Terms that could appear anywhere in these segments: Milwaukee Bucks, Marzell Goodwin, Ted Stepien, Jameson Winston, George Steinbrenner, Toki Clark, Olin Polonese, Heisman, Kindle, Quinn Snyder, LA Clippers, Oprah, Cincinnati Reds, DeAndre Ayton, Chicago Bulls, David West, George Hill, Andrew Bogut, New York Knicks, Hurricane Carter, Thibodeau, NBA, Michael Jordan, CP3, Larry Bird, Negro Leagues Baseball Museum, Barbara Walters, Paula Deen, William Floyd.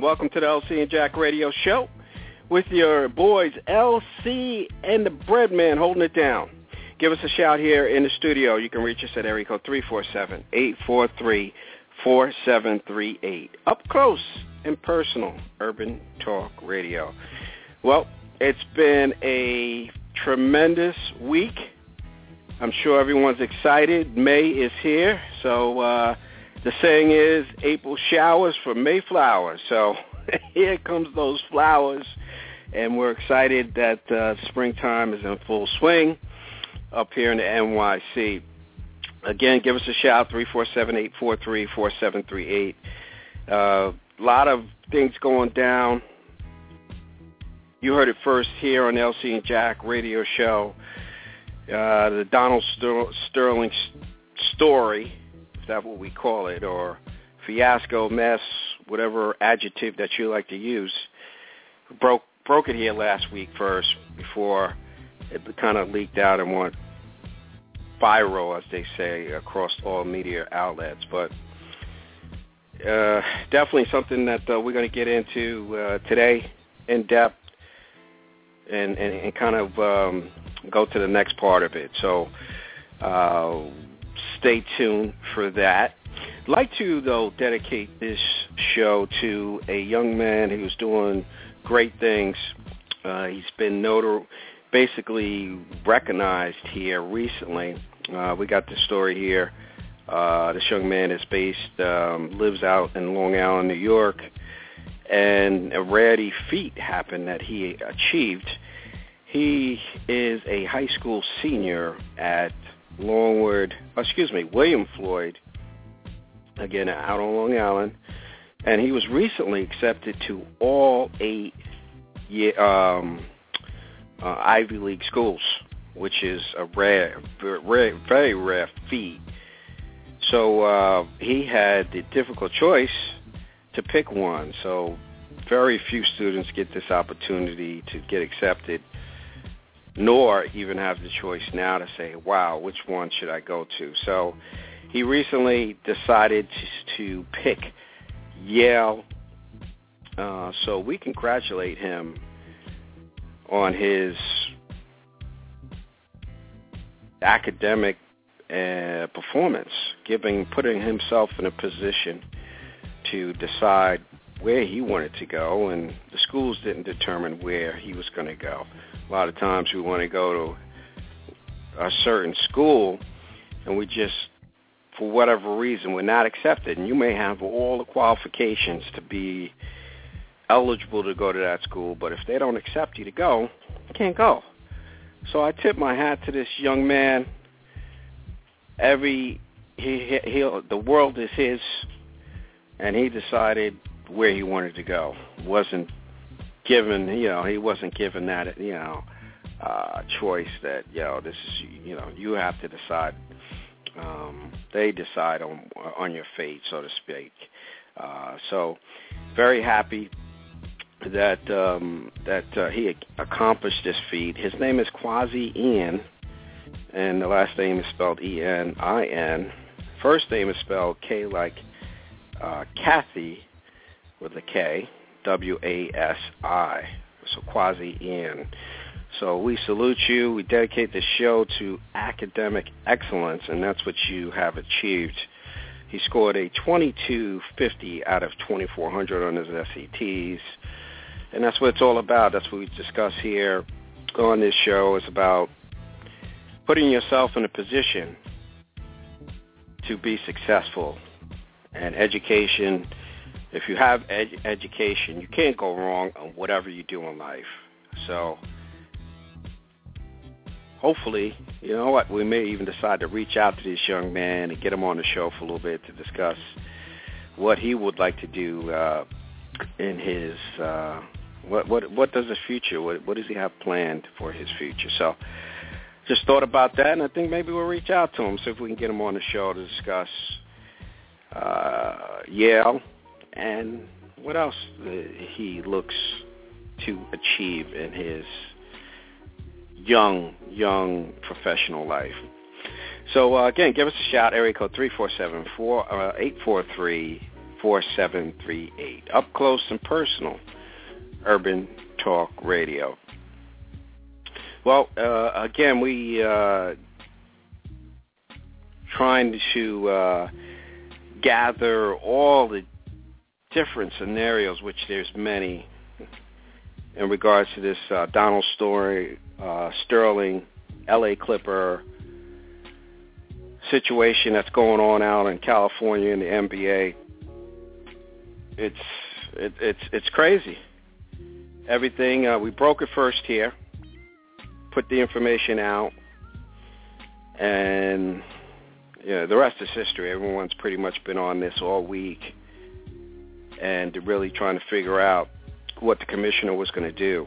Welcome to the LC and Jack radio show with your boys LC and the Breadman holding it down. Give us a shout here in the studio. You can reach us at area code 347-843-4738. Up close and personal, Urban Talk Radio. Well, it's been a tremendous week. I'm sure everyone's excited. May is here, so the saying is, April showers for May flowers. So here comes those flowers, and we're excited that springtime is in full swing up here in the NYC. Again, give us a shout, 347-843-4738. A lot of things going down. You heard it first here on LC and Jack radio show. The Donald Sterling story. That's what we call it, or fiasco, mess, whatever adjective that you like to use. Broke it here last week first before it kind of leaked out and went viral, as they say, across all media outlets. But definitely something that we're going to get into today in depth and kind of go to the next part of it. So stay tuned for that. I'd like to, though, dedicate this show to a young man who's doing great things. He's been basically recognized here recently. We got the story here. This young man is lives out in Long Island, New York, and a rarity feat happened that he achieved. He is a high school senior at William Floyd, again out on Long Island, and he was recently accepted to all 8 year Ivy League schools, which is a rare, very rare feat. So he had the difficult choice to pick one. So very few students get this opportunity to get accepted, nor even have the choice now to say, wow, which one should I go to? So he recently decided to pick Yale. So we congratulate him on his academic performance, putting himself in a position to decide where he wanted to go, and the schools didn't determine where he was going to go. A lot of times we want to go to a certain school, and we just, for whatever reason, we're not accepted. And you may have all the qualifications to be eligible to go to that school, but if they don't accept you to go, you can't go. So I tip my hat to this young man. The world is his, and he decided where he wanted to go. He wasn't given that, choice that, this is, you have to decide. They decide on your fate, so to speak. So very happy that he accomplished this feat. His name is Kwasi Enin, and the last name is spelled E-N-I-N. First name is spelled K like Kathy with a K. W-A-S-I, so Kwasi Enin. So we salute you. We dedicate the show to academic excellence, and that's what you have achieved. He scored a 2250 out of 2400 on his SATs, and that's what it's all about. That's what we discuss here on this show. It's about putting yourself in a position to be successful. And education, if you have education, you can't go wrong on whatever you do in life. So hopefully, you know what, we may even decide to reach out to this young man and get him on the show for a little bit to discuss what he would like to do in his, what does his future, what does he have planned for his future? So just thought about that, and I think maybe we'll reach out to him, see if we can get him on the show to discuss Yale and what else he looks to achieve in his young professional life. So again, give us a shout, area code 347-843-4738. Up Close and Personal, Urban Talk Radio. Well, again, we trying to gather all the different scenarios, which there's many, in regards to this Donald Sterling, LA Clipper situation that's going on out in California in the NBA. It's crazy. Everything, we broke it first here, put the information out, and the rest is history. Everyone's pretty much been on this all week and really trying to figure out what the commissioner was going to do.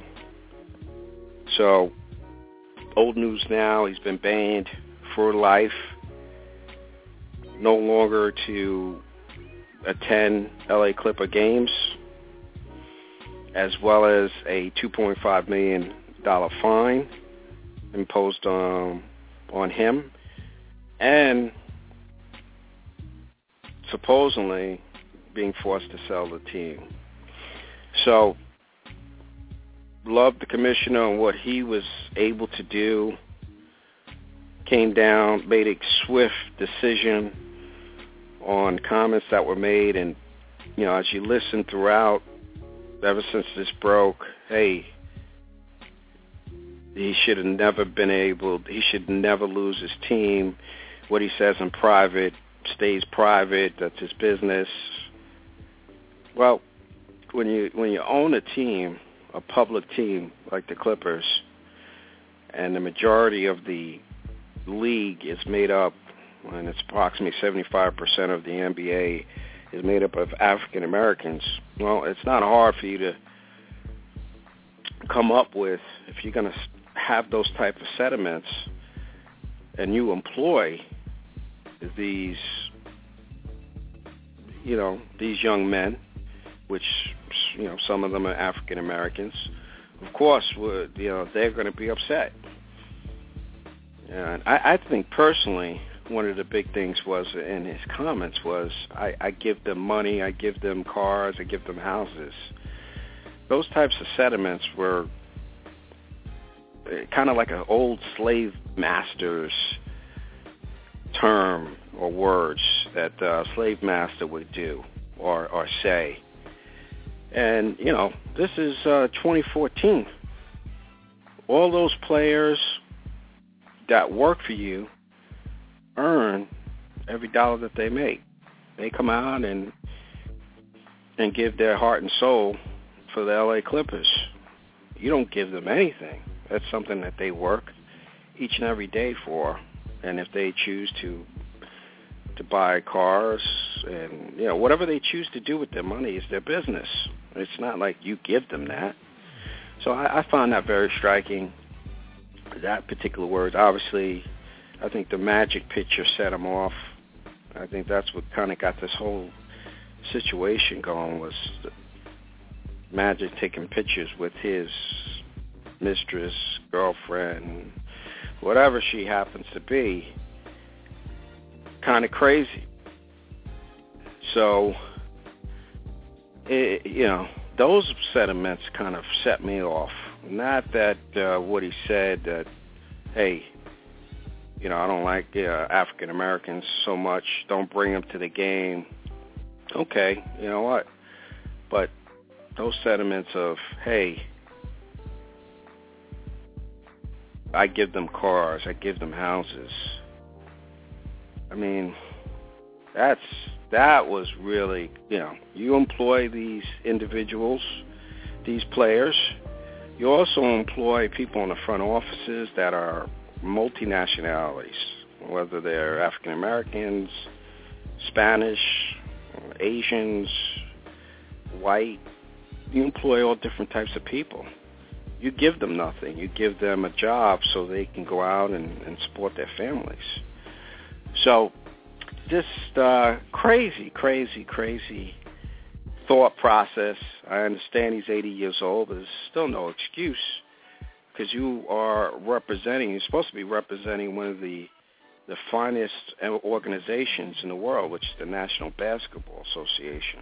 So, old news now, he's been banned for life, no longer to attend LA Clipper games, as well as a $2.5 million fine imposed on him, and supposedly being forced to sell the team. So, loved the commissioner and what he was able to do. Came down, made a swift decision on comments that were made, and as you listen throughout, ever since this broke, hey, he should never lose his team. What he says in private stays private. That's his business. Well, when you own a team, a public team like the Clippers, and the majority of the league is made up, and it's approximately 75% of the NBA is made up of African Americans, well, it's not hard for you to come up with, if you're going to have those type of sentiments and you employ these, these young men, which, some of them are African Americans, of course, they're going to be upset. And I think personally, one of the big things was in his comments was, I give them money, I give them cars, I give them houses. Those types of sentiments were kind of like an old slave master's term or words that a slave master would do or say. And, this is 2014. All those players that work for you earn every dollar that they make. They come out and give their heart and soul for the LA Clippers. You don't give them anything. That's something that they work each and every day for. And if they choose to buy cars and, whatever they choose to do with their money is their business. It's not like you give them that. So I found that very striking, that particular word. Obviously, I think the Magic picture set him off. I think that's what kind of got this whole situation going, was Magic taking pictures with his mistress, girlfriend, whatever she happens to be. Kind of crazy. So, those sentiments kind of set me off Not that what he said that, hey, you know, I don't like African Americans so much. Don't bring them to the game. Okay, you know what? But those sentiments of, hey, I give them cars, I give them houses. I mean, that was really, you know, you employ these individuals, these players. You also employ people in the front offices that are multinationalities, whether they're African Americans, Spanish, Asians, white. You employ all different types of people. You give them nothing. You give them a job so they can go out and support their families. So just crazy thought process. I understand he's 80 years old, but there's still no excuse because you are representing, you're supposed to be representing one of the finest organizations in the world, which is the National Basketball Association.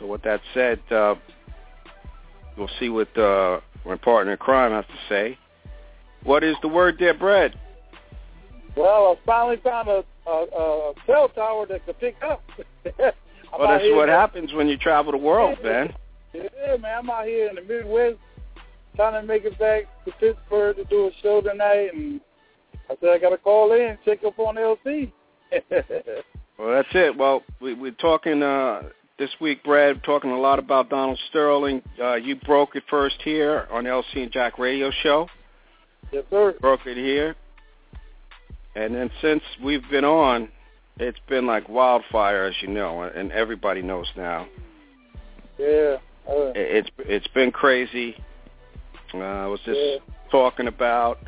So with that said, we'll see what my partner in crime has to say. What is the word there, Brad? Well, I finally found a cell tower that could pick up. Well, that's what happens when you travel the world, man. Yeah, man, I'm out here in the Midwest trying to make it back to Pittsburgh to do a show tonight, and I said I got to call in, check up on LC. Well, that's it. Well, we're talking this week, Brad, talking a lot about Donald Sterling. You broke it first here on LC and Jack Radio Show. Yes, sir. Broke it here. And then since we've been on, it's been like wildfire, as you know, and everybody knows now. Yeah. It's been crazy. I was just talking about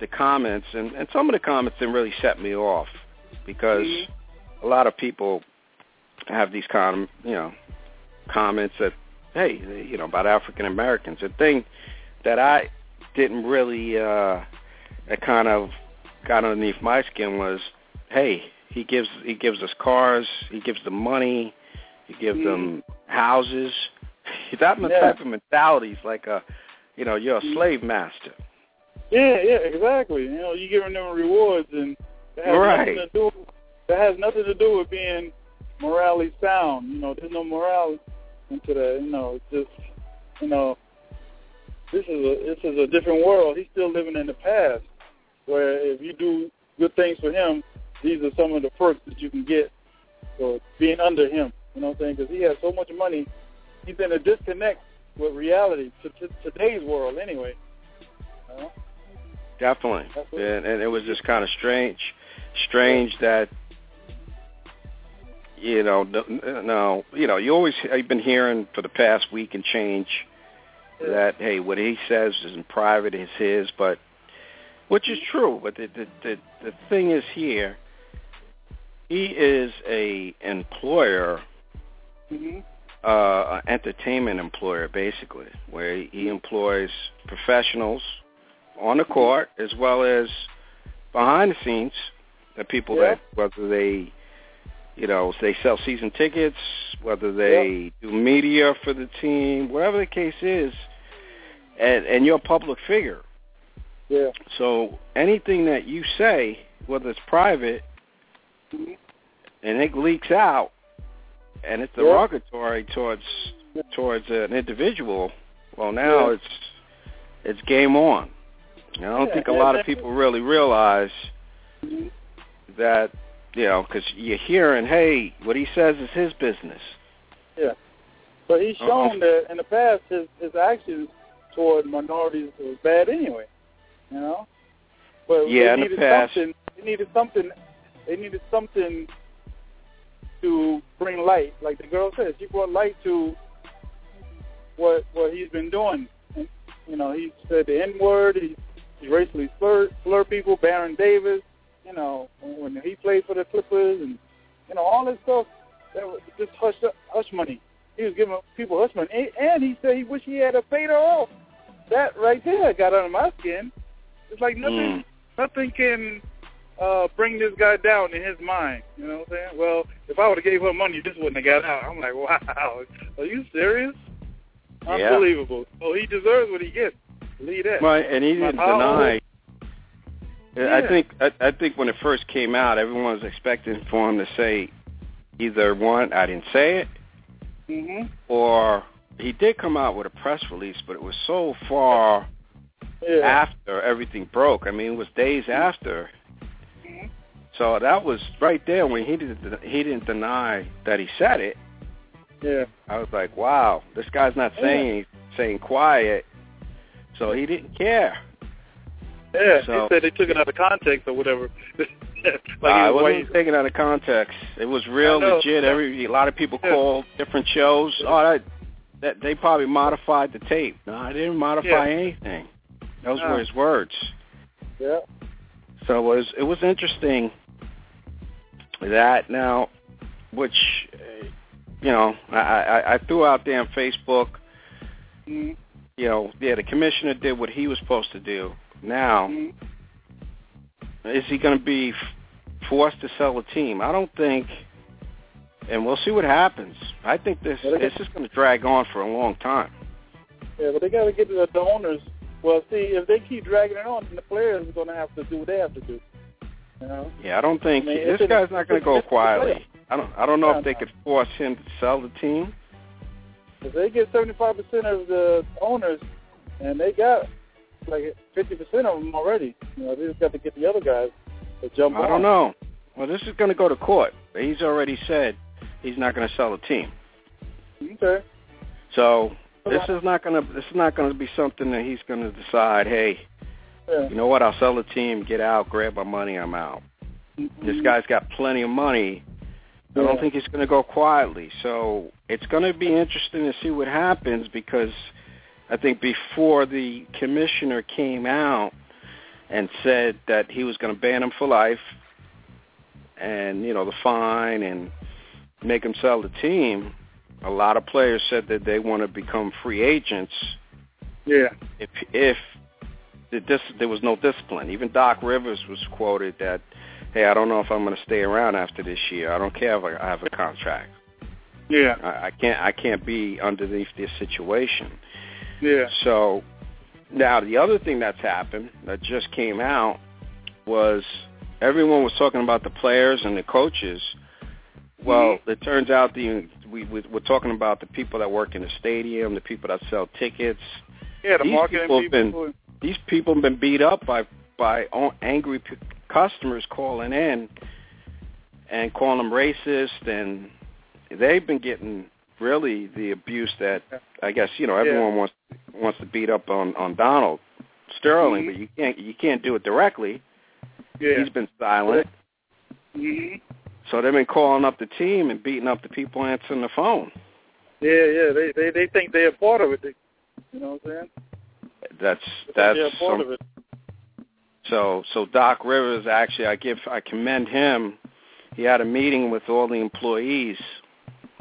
the comments, and some of the comments didn't really set me off because a lot of people have these kind of, you know, comments that, hey, you know, about African Americans. The thing that I didn't really, that kind of got underneath my skin was, hey, he gives us cars, he gives them money, he gives them houses. That type of mentality is like a, you know, you're a slave master. Yeah, exactly. You know, you're giving them rewards, and that has nothing to do with being morally sound. You know, there's no morale into that. You know, it's just, you know, this is a different world. He's still living in the past, where if you do good things for him, these are some of the perks that you can get for being under him. You know what I'm saying? Because he has so much money, he's in a disconnect with reality to today's world anyway. You know? Definitely. And it was just kind of strange that, you know, no, you know, you've been hearing for the past week and change that, hey, what he says is in private is his, but which is true. But the thing is here, he is a employer, entertainment employer, basically, where he employs professionals on the court as well as behind the scenes, the people that whether they, you know, they sell season tickets, whether they do media for the team, whatever the case is, and you're a public figure. Yeah. So anything that you say, whether it's private, and it leaks out, and it's derogatory towards an individual, well, now it's game on. And I don't think a lot of people really realize that, you know, because you're hearing, hey, what he says is his business. Yeah. But he's shown that in the past his actions toward minorities was bad anyway. You know, but they needed something to bring light. Like the girl said, she brought light to what he's been doing. And, you know, he said the N word. He racially slur people. Baron Davis. You know, when he played for the Clippers, and you know all this stuff that was just hush money. He was giving people hush money, and he said he wished he had paid her off. That right there got under my skin. It's like nothing can bring this guy down in his mind. You know what I'm saying? Well, if I would have gave her money, this wouldn't have got out. I'm like, wow, are you serious? Unbelievable. Yeah. So he deserves what he gets. Believe that. Right, and he didn't deny. Yeah. I think when it first came out, everyone was expecting for him to say either one, I didn't say it, or he did come out with a press release, but it was so far after everything broke. I mean, it was days after. So that was right there when he didn't deny that he said it. Yeah. I was like, wow, this guy's not saying quiet. So he didn't care. Yeah, so, he said they took it out of context or whatever. It wasn't taken out of context. It was real, legit. A lot of people called different shows. Yeah. Oh, that they probably modified the tape. No, I didn't modify anything. Those were his words. Yeah. So it was interesting that now, which, you know, I threw out there on Facebook, you know, the commissioner did what he was supposed to do. Now, is he going to be forced to sell a team? I don't think, and we'll see what happens. I think this is going to drag on for a long time. Yeah, but they got to get to the owners. Well, see, if they keep dragging it on, then the players are going to have to do what they have to do. You know? Yeah, I don't think this guy's not going to go quietly. I don't know if they could force him to sell the team. If they get 75% of the owners, and they got like 50% of them already, you know, they just got to get the other guys to jump on. I don't know. Well, this is going to go to court. He's already said he's not going to sell the team. Okay. So This is not gonna be something that he's gonna decide, hey, you know what, I'll sell the team, get out, grab my money, I'm out. Mm-hmm. This guy's got plenty of money. I don't think he's gonna go quietly. So it's gonna be interesting to see what happens, because I think before the commissioner came out and said that he was gonna ban him for life and, you know, the fine and make him sell the team, a lot of players said that they want to become free agents. Yeah. If there was no discipline. Even Doc Rivers was quoted that, hey, I don't know if I'm going to stay around after this year. I don't care if I have a contract. Yeah. I can't be underneath this situation. Yeah. So now the other thing that's happened that just came out was everyone was talking about the players and the coaches. Well, it turns out we're talking about the people that work in the stadium, the people that sell tickets. Yeah, the marketing people. These people have been beat up by angry customers calling in and calling them racist, and they've been getting really the abuse that I guess, you know, everyone wants to beat up on Donald Sterling, but you can't do it directly. Yeah. He's been silent. Mm-hmm. So they've been calling up the team and beating up the people answering the phone. Yeah. They think they're a part of it. You know what I'm saying? That's they're a part of it. So Doc Rivers, actually, I commend him. He had a meeting with all the employees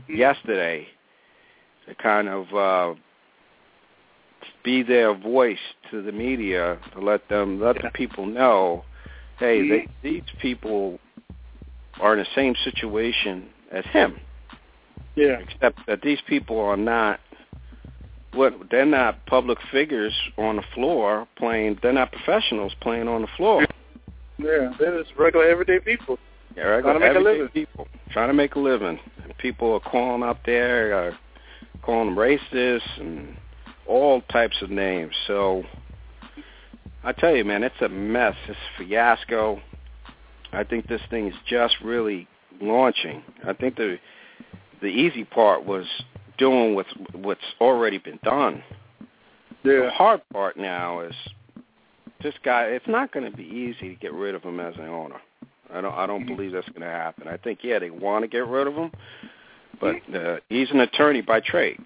yesterday to kind of be their voice to the media, to let the people know, hey, these people are in the same situation as him. Yeah. Except that these people are not they're not public figures on the floor playing. They're not professionals playing on the floor. Yeah, they're just regular everyday people. Yeah, regular everyday people trying to make a living. And people are calling up there, calling them racist and all types of names. So I tell you, man, it's a mess. It's a fiasco. I think this thing is just really launching. I think the easy part was doing what's already been done. Yeah. The hard part now is this guy. It's not going to be easy to get rid of him as an owner. I don't believe that's going to happen. I think they want to get rid of him, but he's an attorney by trade.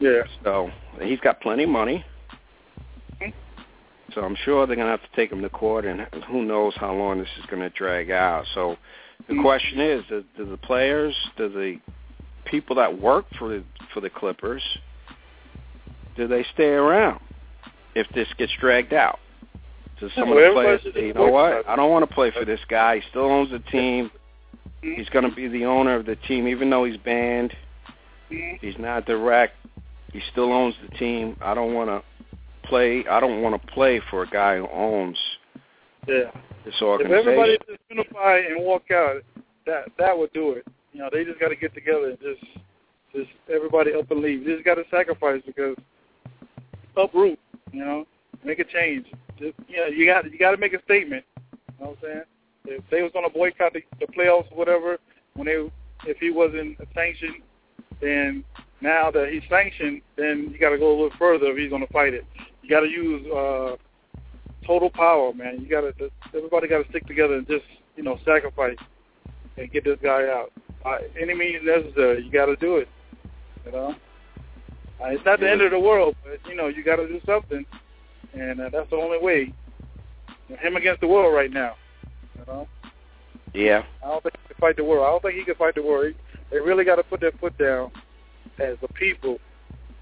Yeah. So he's got plenty of money. So I'm sure they're going to have to take him to court, and who knows how long this is going to drag out. So the question is, do the players, do the people that work for the Clippers, do they stay around if this gets dragged out? So some of the players say, you know what, I don't want to play for this guy. He still owns the team. He's going to be the owner of the team, even though he's banned. He's not direct. He still owns the team. I don't want to play for a guy who owns this organization. If everybody just unify and walk out, that would do it. You know, they just got to get together and just everybody up and leave. You just got to sacrifice because uproot. You know, make a change. Just, you know, you got to make a statement. You know what I'm saying? If they was gonna boycott the playoffs, or whatever, if he wasn't sanctioned, then now that he's sanctioned, then you got to go a little further if he's gonna fight it. You got to use total power, man. Everybody got to stick together and just sacrifice and get this guy out. Any means necessary, you got to do it. You know, it's not the end of the world, but you got to do something, and that's the only way. Him against the world right now. You know? Yeah. I don't think he can fight the world. I don't think he can fight the world. They really got to put their foot down as a people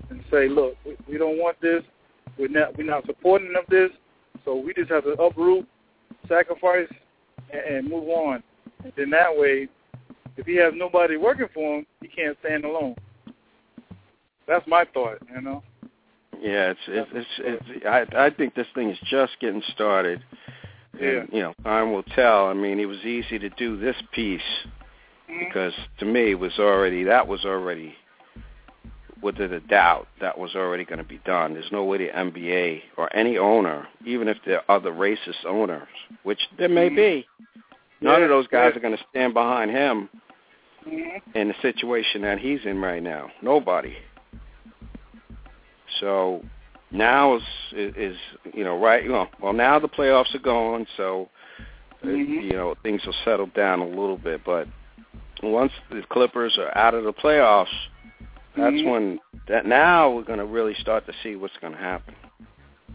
and say, look, we don't want this. We're not supporting of this. So we just have to uproot, sacrifice, and move on. And then that way, if he has nobody working for him, he can't stand alone. That's my thought, you know. Yeah, I think this thing is just getting started. And, time will tell. I mean, it was easy to do this piece because, to me, that was already, without a doubt, that was already going to be done. There's no way the NBA or any owner, even if there are other racist owners, which there may be, none of those guys are going to stand behind him in the situation that he's in right now. Nobody. So... now now the playoffs are going, so, things will settle down a little bit. But once the Clippers are out of the playoffs, that's when, now we're going to really start to see what's going to happen.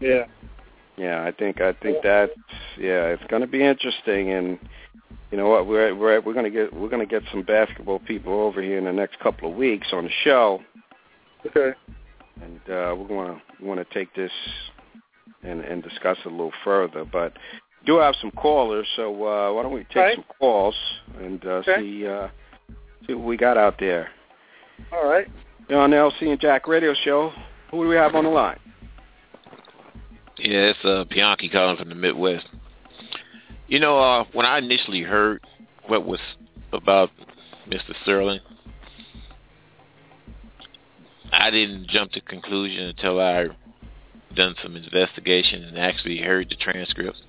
Yeah. Yeah, I think it's going to be interesting. And you know what, we're going to get some basketball people over here in the next couple of weeks on the show. Okay. And we're going to take this and discuss it a little further. But we do have some callers, so why don't we take some calls and see what we got out there. All right. You're on the LC and Jack Radio Show. Who do we have on the line? Yeah, it's Bianchi calling from the Midwest. You know, when I initially heard what was about Mr. Sterling, I didn't jump to conclusion until I done some investigation and actually heard the transcripts.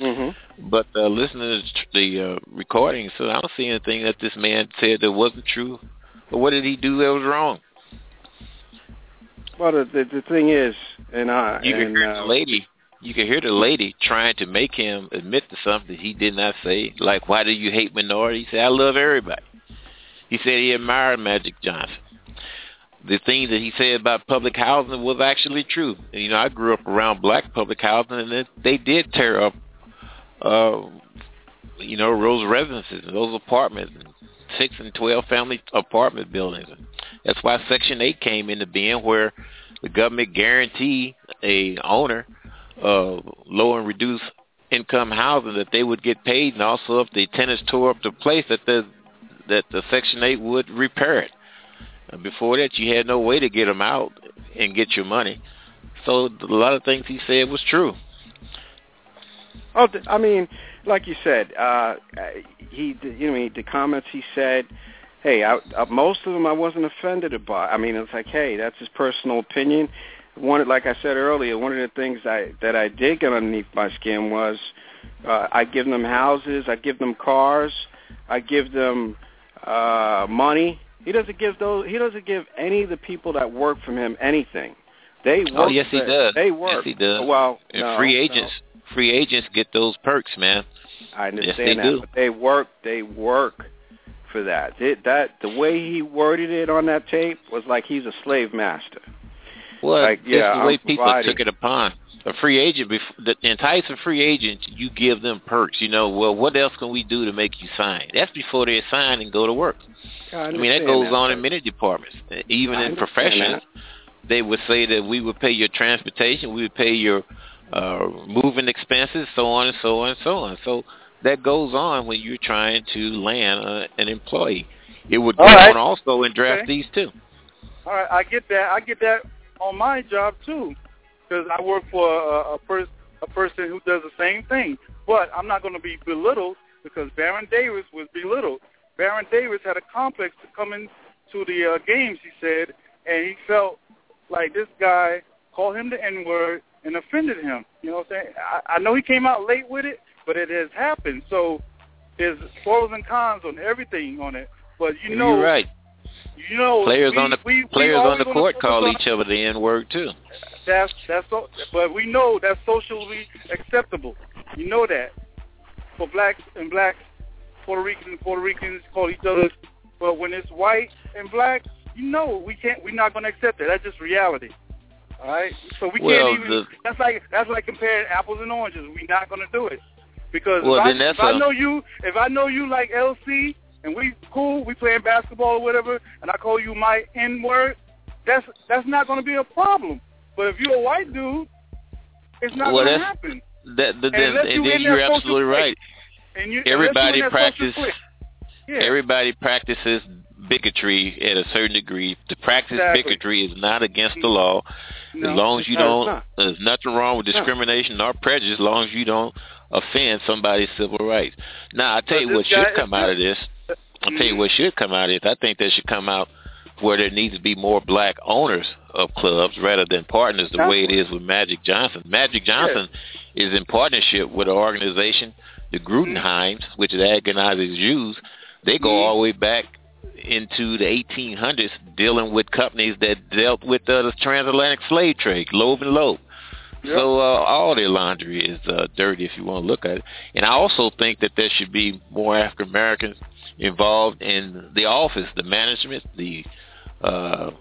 Mm-hmm. But listening to the recording, so I don't see anything that this man said that wasn't true. But what did he do that was wrong? Well, the thing is, you can hear the lady trying to make him admit to something he did not say. Like, why do you hate minorities? He said, I love everybody. He said he admired Magic Johnson. The thing that he said about public housing was actually true. You know, I grew up around black public housing, and they did tear up, those residences and those apartments, 6 and 12 family apartment buildings. That's why Section 8 came into being, where the government guaranteed a owner of low and reduced income housing that they would get paid, and also if the tenants tore up the place, that the Section 8 would repair it. Before that, you had no way to get them out and get your money. So a lot of things he said was true. Oh, I mean, like you said, the comments he said, hey, most of them I wasn't offended by. I mean, it's like, hey, that's his personal opinion. Like I said earlier, one of the things that I did get underneath my skin was I give them houses, I give them cars, I give them money. He doesn't give those. He doesn't give any of the people that work for him anything. They work. Oh yes, he does. They work. Yes, he does. Well, and no, free agents get those perks, man. I understand that. But they work for that. The way he worded it on that tape was like he's a slave master. Well, the way people took it upon a free agent. To entice a free agent, you give them perks. You know, well, what else can we do to make you sign? That's before they sign and go to work. I mean, that goes on in many departments. Even in professions, they would say that we would pay your transportation, we would pay your moving expenses, so on and so on and so on. So that goes on when you're trying to land an employee. It would go on also in draftees, too. All right, I get that. I get that on my job too, because I work for a person who does the same thing. But I'm not going to be belittled because Baron Davis was belittled. Baron Davis had a complex to come into the games, he said, and he felt like this guy called him the N-word and offended him. You know what I'm saying? I know he came out late with it, but it has happened. So there's pros and cons on everything on it. But you know, you're right. You know, players on the court call each other the N-word too. That's so, but we know that's socially acceptable. You know that. For blacks and blacks, Puerto Ricans call each other. But when it's white and black, you know we're not going to accept that. That's just reality. All right. So that's like comparing apples and oranges. We're not going to do it because if I know you like LC and we cool, we playing basketball or whatever, and I call you my N-word, that's not going to be a problem. But if you're a white dude, it's not going to happen. Then you're absolutely right. Everybody practices bigotry at a certain degree. To practice bigotry is not against the law, as long as you don't. There's nothing wrong with discrimination or prejudice, as long as you don't offend somebody's civil rights. Now, I think that should come out where there needs to be more black owners of clubs rather than partners way it is with Magic Johnson. Magic Johnson is in partnership with an organization, the Grudenheims, which agonizes Jews. They go all the way back into the 1800s dealing with companies that dealt with the transatlantic slave trade, Loeb and Loeb. Yep. So all their laundry is dirty if you want to look at it. And I also think that there should be more African Americans involved in the office, the management, the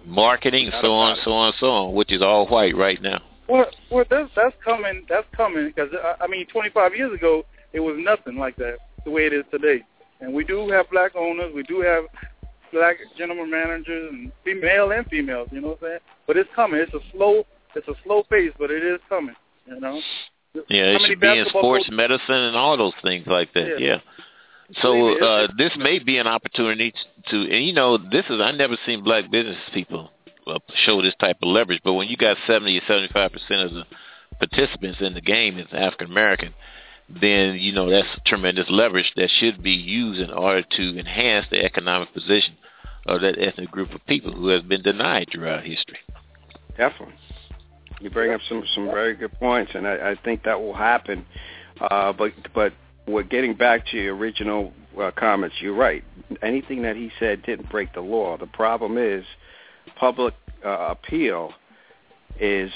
marketing, so on, which is all white right now. Well, that's coming because, I mean, 25 years ago, it was nothing like that the way it is today. And we do have black owners. We do have black general managers, and male and females, you know what I'm saying? But it's coming. It's a slow pace, but it is coming, you know? Yeah, it should be in sports, medicine, and all those things like that, yeah. So this may be an opportunity to, and you know, I never seen black business people show this type of leverage, but when you got 70 or 75% of the participants in the game is African-American, then, you know, that's tremendous leverage that should be used in order to enhance the economic position of that ethnic group of people who has been denied throughout history. Definitely. You bring up some very good points, and I think that will happen, but we're getting back to your original comments. You're right. Anything that he said didn't break the law. The problem is public appeal is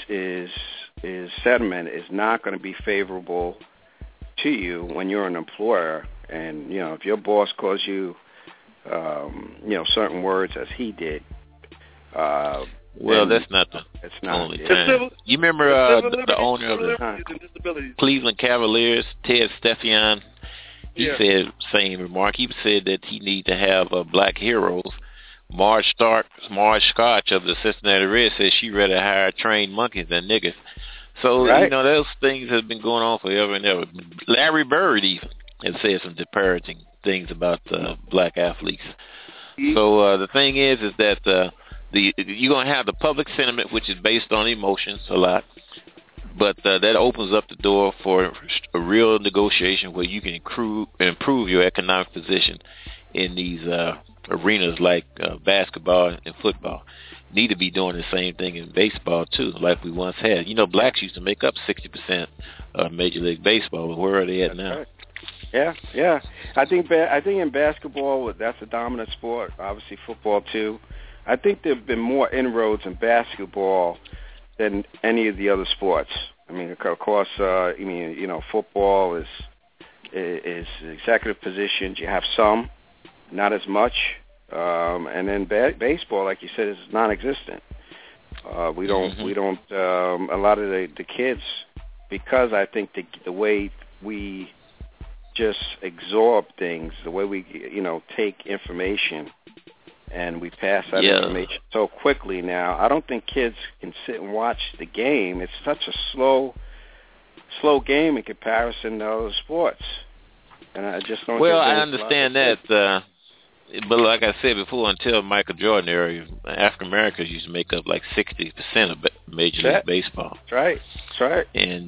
sentiment is not going to be favorable to you when you're an employer. And, you know, if your boss calls you, you know, certain words as he did. Well, that's not the only time. You remember the owner of the Cleveland Cavaliers, Ted Stepien? He said same remark. He said that he need to have black heroes. Marge Schott of the Cincinnati Reds said she rather hire trained monkeys than niggas. So, you know, those things have been going on forever and ever. Larry Bird even has said some disparaging things about black athletes. Mm-hmm. So the thing is that... you're going to have the public sentiment, which is based on emotions a lot, but that opens up the door for a real negotiation where you can improve your economic position in these arenas like basketball and football. Need to be doing the same thing in baseball, too, like we once had. You know, blacks used to make up 60% of Major League Baseball, but where are they at now? Yeah. I think in basketball, that's a dominant sport, obviously football, too. I think there have been more inroads in basketball than any of the other sports. I mean, of course, you know, football is executive positions. You have some, not as much. And then baseball, like you said, is non-existent. We don't a lot of the kids, because I think the way we just absorb things, the way we, you know, take information, and we pass that information so quickly now. I don't think kids can sit and watch the game. It's such a slow game in comparison to other sports. And I just don't. Well, I understand that. But like I said before, until Michael Jordan era, African Americans used to make up like 60% of Major League Baseball. That's right. That's right. And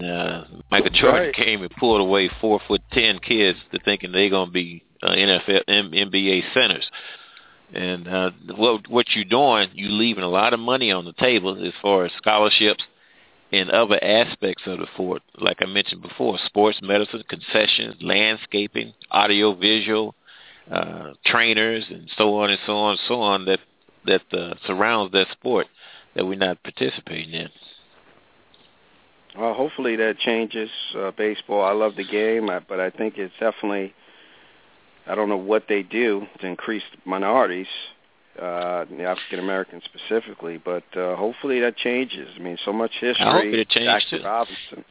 Michael Jordan came and pulled away 4'10" kids to thinking they're going to be NBA centers. And what you're doing, you're leaving a lot of money on the table as far as scholarships and other aspects of the sport. Like I mentioned before, sports medicine, concessions, landscaping, audiovisual, trainers, and so on and so on and so on that surrounds that sport that we're not participating in. Well, hopefully that changes baseball. I love the game, but I think it's definitely, I don't know what they do to increase minorities, the African Americans specifically, but hopefully that changes. I mean, so much history. I hope it changed too. Robinson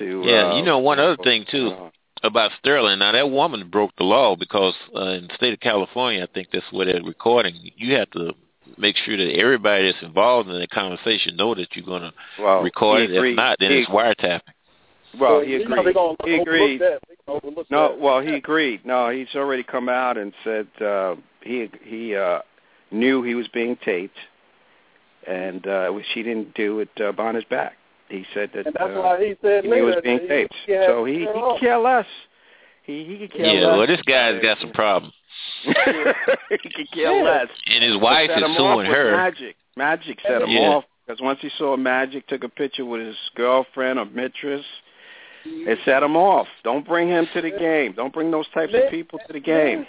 to, one other thing too about Sterling. Now that woman broke the law because in the state of California, I think that's where they're recording. You have to make sure that everybody that's involved in the conversation know that you're going to record it. If not, then it's wiretapping. Well, he agreed. He agreed. No, well, he agreed. No, he's already come out and said he knew he was being taped, and she didn't do it behind his back. He said that he was being taped. So he could care less. He could care less. Yeah, well, this guy's got some problems. He could care less. And his wife is suing her. Magic set him off. Because once he saw Magic took a picture with his girlfriend or mistress, it set him off. Don't bring him to the game. Don't bring those types of people to the game.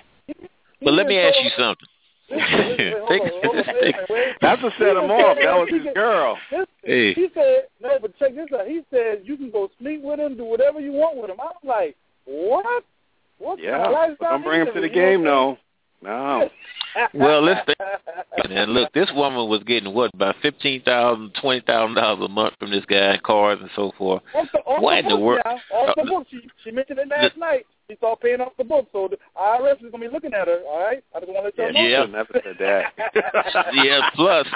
But let me ask you something. That's what set him off. That was his girl. He said, no, but check this out. He said, you can go sleep with him, do whatever you want with him. I was like, what? But don't bring him to the game, though. No. Well, listen, and look, this woman was getting about $15,000, $20,000 a month from this guy, cars and so forth. What in the world? Off the books. She mentioned it last night. She started paying off the books, so the IRS is going to be looking at her, all right? I just want to let you know. Yeah, plus,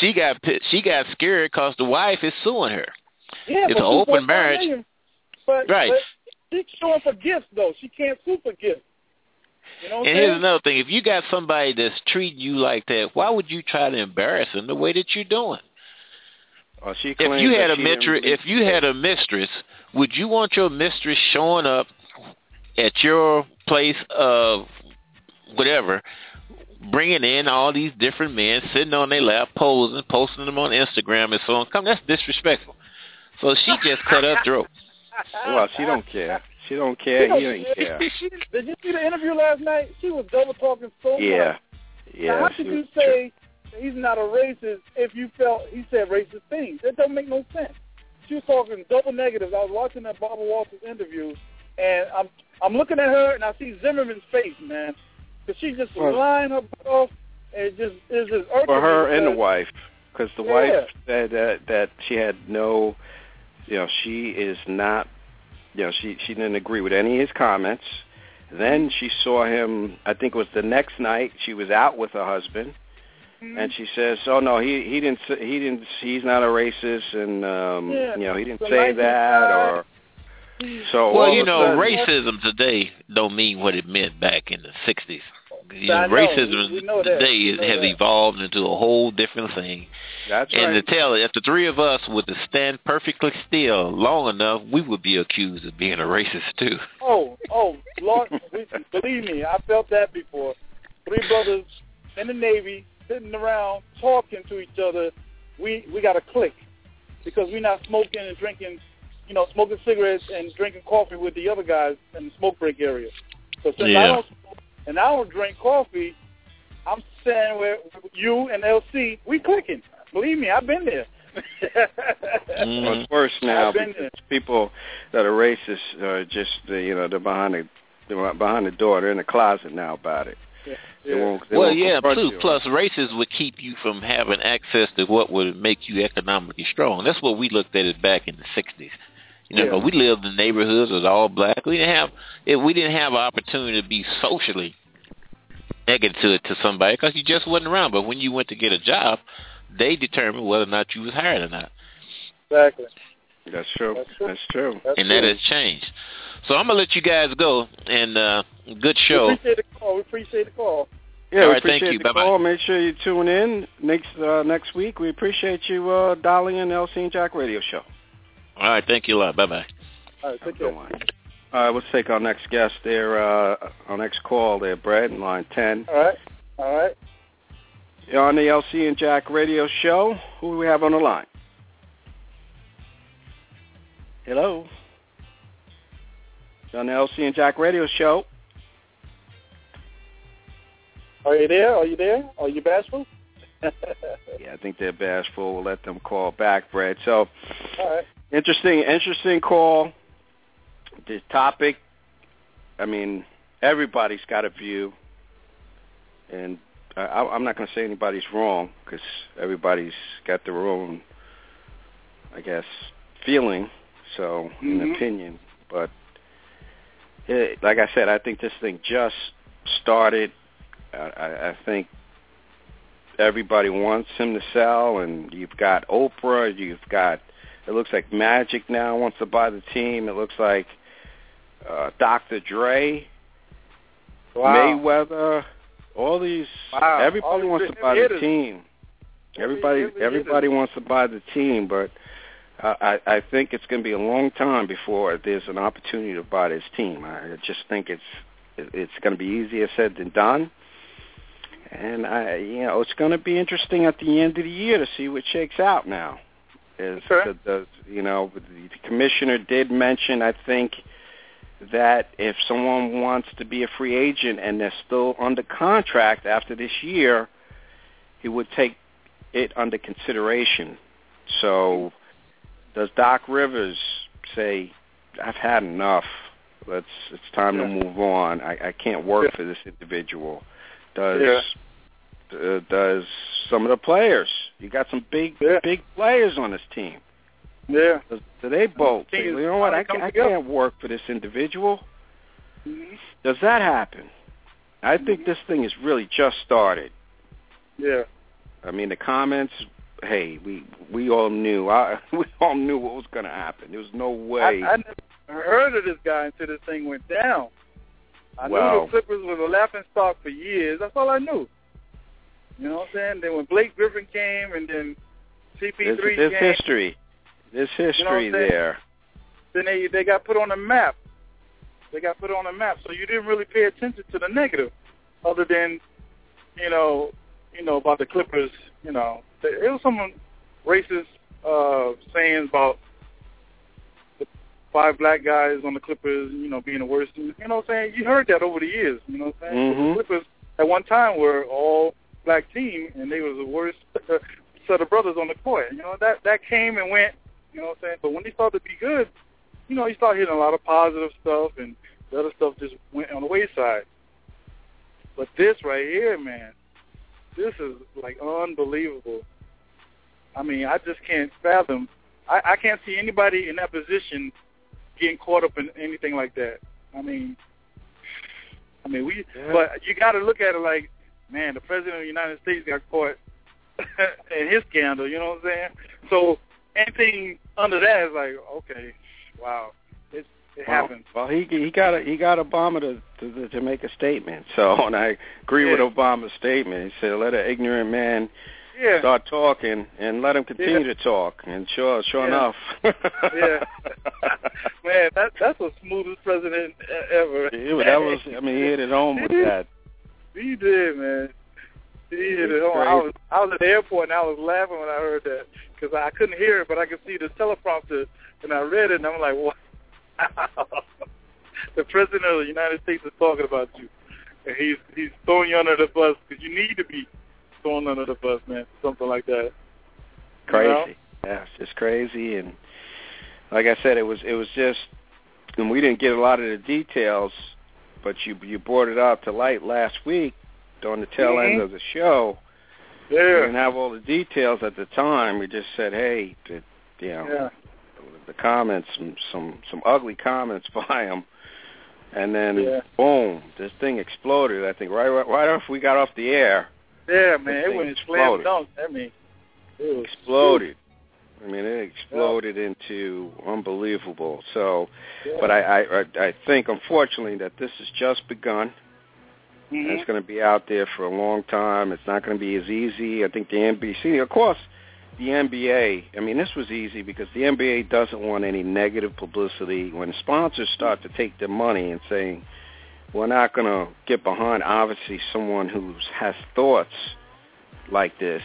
she got scared because the wife is suing her. Yeah, it's an open marriage. But she's showing for gifts, though. She can't sue for gifts. You know, and here's another thing. If you got somebody that's treating you like that, why would you try to embarrass them the way that you're doing? If you had a mistress, would you want your mistress showing up at your place of whatever, bringing in all these different men, sitting on their lap, posing, posting them on Instagram and so on? That's disrespectful. So she just cut her throat. Well, she don't care. She don't care. He didn't care. Did you see the interview last night? She was double talking so much. Yeah. Now, how could you say he's not a racist if you felt he said racist things? That don't make no sense. She was talking double negatives. I was watching that Barbara Walters interview, and I'm looking at her and I see Zimmerman's face, man, because she just was lying her butt off, and it's just irking for her and the wife, because the wife said that she had no, she is not. She didn't agree with any of his comments. Then she saw him, I think it was the next night, she was out with her husband, and she says, "Oh no, he didn't. He's not a racist, and he didn't say that." Or so. Well, racism today don't mean what it meant back in the '60s. Racism today has evolved into a whole different thing. That's right. And to tell it, if the three of us were to stand perfectly still long enough, we would be accused of being a racist, too. Oh, Lord, believe me, I felt that before. Three brothers in the Navy sitting around talking to each other. We got to click because we're not smoking and drinking, smoking cigarettes and drinking coffee with the other guys in the smoke break area. So since I don't smoke, and I don't drink coffee, I'm standing with you and LC. We clicking. Believe me, I've been there. Well, it's worse now because people that are racist are just, they're behind the door. They're in the closet now about it. Yeah. Plus racism would keep you from having access to what would make you economically strong. That's what we looked at it back in the 60s. But we lived in neighborhoods that was all black. We didn't have an opportunity to be socially negative to somebody because you just wasn't around. But when you went to get a job, they determined whether or not you was hired or not. Exactly. That's true. That has changed. So I'm going to let you guys go, and good show. We appreciate the call. Yeah, all right, thank you. Bye bye. Make sure you tune in next week. We appreciate you dialing in LC and Jack Radio Show. All right, thank you a lot. Bye bye. All right, take care. All right, let's take our next guest there. Our next call there, Brad, in line 10. All right, all right. You're on the LC and Jack Radio Show. Who do we have on the line? Hello. You're on the LC and Jack Radio Show. Are you there? Are you there? Are you bashful? Yeah, I think they're bashful. We'll let them call back, Brad. So, all right. Interesting call. The topic, I mean, everybody's got a view. And I'm not going to say anybody's wrong because everybody's got their own, I guess, feeling, so an opinion. But like I said, I think this thing just started. I think everybody wants him to sell, and you've got Oprah, you've got, it looks like Magic now wants to buy the team. It looks like Dr. Dre, Mayweather, all these, everybody wants to buy the team. Everybody wants to buy the team, but I think it's going to be a long time before there's an opportunity to buy this team. I just think it's going to be easier said than done. And it's going to be interesting at the end of the year to see what shakes out now. The commissioner did mention, I think, that if someone wants to be a free agent and they're still under contract after this year, he would take it under consideration. So does Doc Rivers say, I've had enough, it's time to move on, I can't work for this individual? Does some of the players? You got some big players on this team. Yeah. Do they bolt? You know what? I can't work for this individual. Mm-hmm. Does that happen? I think this thing is really just started. Yeah. I mean, the comments. Hey, we all knew. We all knew what was going to happen. There was no way. I never heard of this guy until this thing went down. I knew the Clippers were a laughing stock for years. That's all I knew. You know what I'm saying? Then when Blake Griffin came and then CP3 came. There's history there. Then they got put on the map. So you didn't really pay attention to the negative other than, you know about the Clippers. You know, it was some racist sayings about five black guys on the Clippers, being the worst. You know what I'm saying? You heard that over the years, you know what I'm saying? Mm-hmm. The Clippers at one time were all black team, and they was the worst set of brothers on the court. You know, that came and went, you know what I'm saying? But when they started to be good, you start hitting a lot of positive stuff, and the other stuff just went on the wayside. But this right here, man, this is, like, unbelievable. I mean, I just can't fathom. I can't see anybody in that position getting caught up in anything like that. I mean, but you got to look at it like, man, the president of the United States got caught in his scandal. You know what I'm saying? So anything under that is like, okay, wow, it happens. Well, he got Obama to make a statement. So, and I agree with Obama's statement. He said, "Let an ignorant man." Yeah. Start talking and let him continue to talk, and sure enough. Yeah, man, that's the smoothest president ever. He hit it home with that. He did, man. He hit it home. I was at the airport and I was laughing when I heard that because I couldn't hear it, but I could see the teleprompter, and I read it, and I'm like, wow, the president of the United States is talking about you, and he's throwing you under the bus because you need to be. Going under the bus, man, something like that. Crazy, yeah, it's just crazy. And like I said, it was just, and we didn't get a lot of the details, but you brought it out to light last week on the tail end of the show. Yeah, we didn't have all the details at the time. We just said, hey, the comments, some ugly comments by him. And then boom, this thing exploded. I think right after we got off the air. Yeah, man, it went slam dunk. I mean, it was exploded. Huge. I mean, it exploded into unbelievable. So, but I think, unfortunately, that this has just begun. Mm-hmm. And it's going to be out there for a long time. It's not going to be as easy. I think the NBA, of course, the NBA, I mean, this was easy because the NBA doesn't want any negative publicity. When sponsors start to take their money and saying, we're not going to get behind, obviously, someone who has thoughts like this.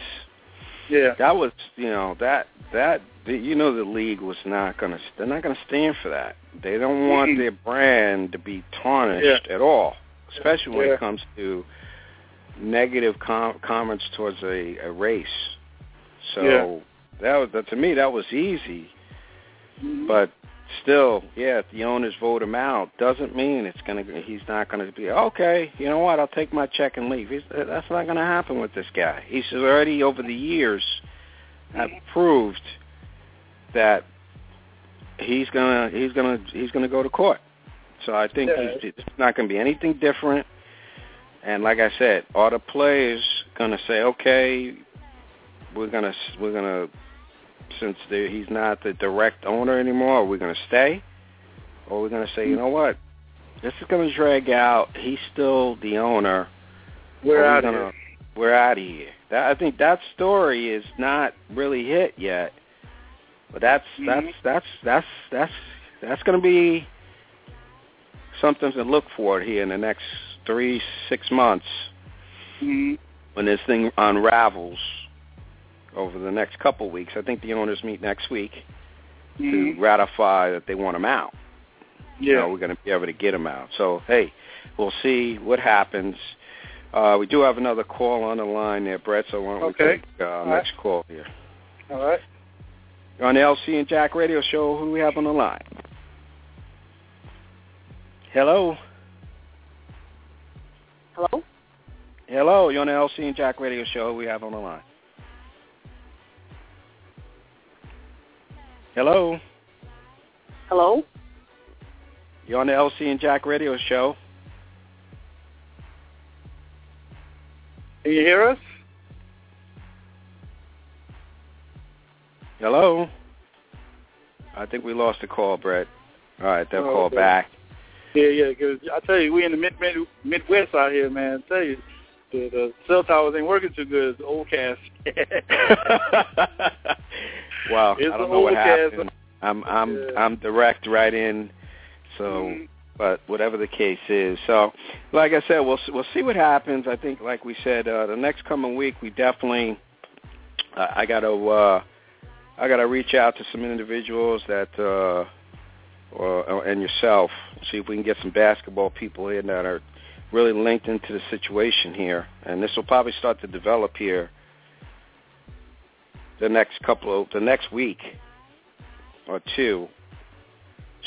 Yeah. That was, you know, the league was not going to, they're not going to stand for that. They don't want their brand to be tarnished at all, especially when it comes to negative comments towards a race. So that was easy. Mm-hmm. But still, if the owners vote him out, doesn't mean he's not going to be, okay, you know what, I'll take my check and leave. That's not going to happen with this guy. He's already, over the years, have proved that he's gonna go to court. So I think it's not going to be anything different. And like I said, are the players going to say, okay, we're gonna since he's not the direct owner anymore, we're gonna stay, or we're gonna say, you know what, this is gonna drag out. He's still the owner. We're out of here. I think that story is not really hit yet, but that's gonna be something to look for here in the next 3-6 months when this thing unravels. Over the next couple weeks, I think the owners meet next week to ratify that they want him out. Yeah, you know, we're going to be able to get him out. So hey, we'll see what happens. We do have another call on the line there, Brett. So why don't we take next call here? All right. You're on the LC and Jack Radio Show. Who do we have on the line? Hello. Hello. Hello. You're on the LC and Jack Radio Show. Who we have on the line? Hello. Hello. You're on the LC and Jack Radio Show. Can you hear us? Hello. I think we lost the call, Brett. All right, they'll call back. Yeah, because I tell you, we in the Midwest out here, man. I tell you, the cell towers ain't working too good. It's the old cast. Wow, I don't know what happened. I'm direct right in. So, but whatever the case is, so like I said, we'll see what happens. I think, like we said, the next coming week, we definitely I gotta reach out to some individuals that and yourself, see if we can get some basketball people in that are really linked into the situation here, and this will probably start to develop here. The next week or two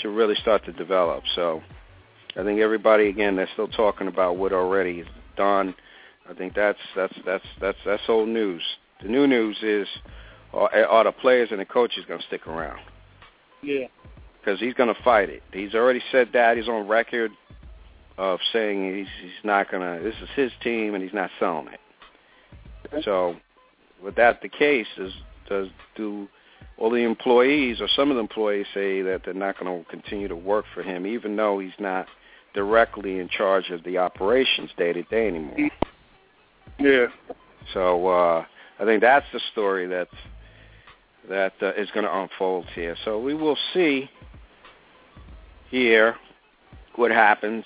should really start to develop. So I think everybody, again, they're still talking about what already is done. I think that's old news. The new news is, are the players and the coaches going to stick around? Yeah. Because he's going to fight it. He's already said that. He's on record of saying he's not going to. This is his team, and he's not selling it. Okay. So. With that the case, do all the employees or some of the employees say that they're not going to continue to work for him, even though he's not directly in charge of the operations day-to-day anymore? Yeah. So I think that's the story that is going to unfold here. So we will see here what happens.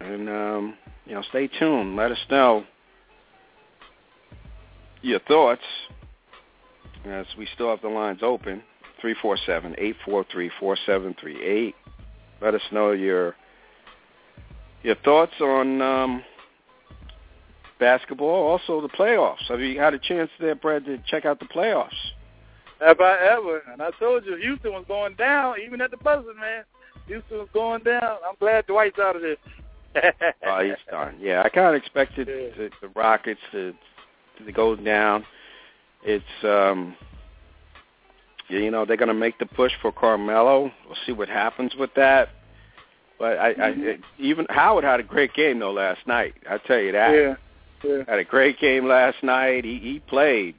And, stay tuned. Let us know your thoughts, as we still have the lines open, 347-843-4738. Let us know your thoughts on basketball, also the playoffs. Have you had a chance there, Brad, to check out the playoffs? Have I ever? And I told you, Houston was going down, even at the buzzer, man. Houston was going down. I'm glad Dwight's out of this. Oh, he's done. Yeah, I kind of expected the Rockets to go down. It's they're going to make the push for Carmelo. We'll see what happens with that. But even Howard had a great game though last night. I tell you that. Yeah. Had a great game last night. He played.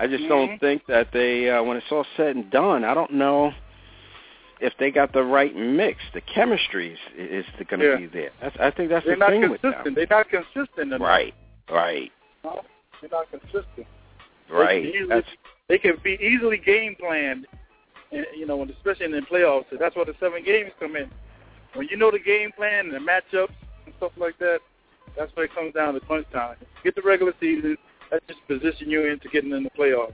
I just don't think that they when it's all said and done, I don't know if they got the right mix, the chemistry is going to be there. I think that's the thing with them. They're not consistent enough. Right. No, they're not consistent. Right. They can be easily game planned, you know, especially in the playoffs. So that's where the 7 games come in. When you know the game plan and the matchups and stuff like that, that's where it comes down to crunch time. Get the regular season, that's just position you into getting in the playoffs.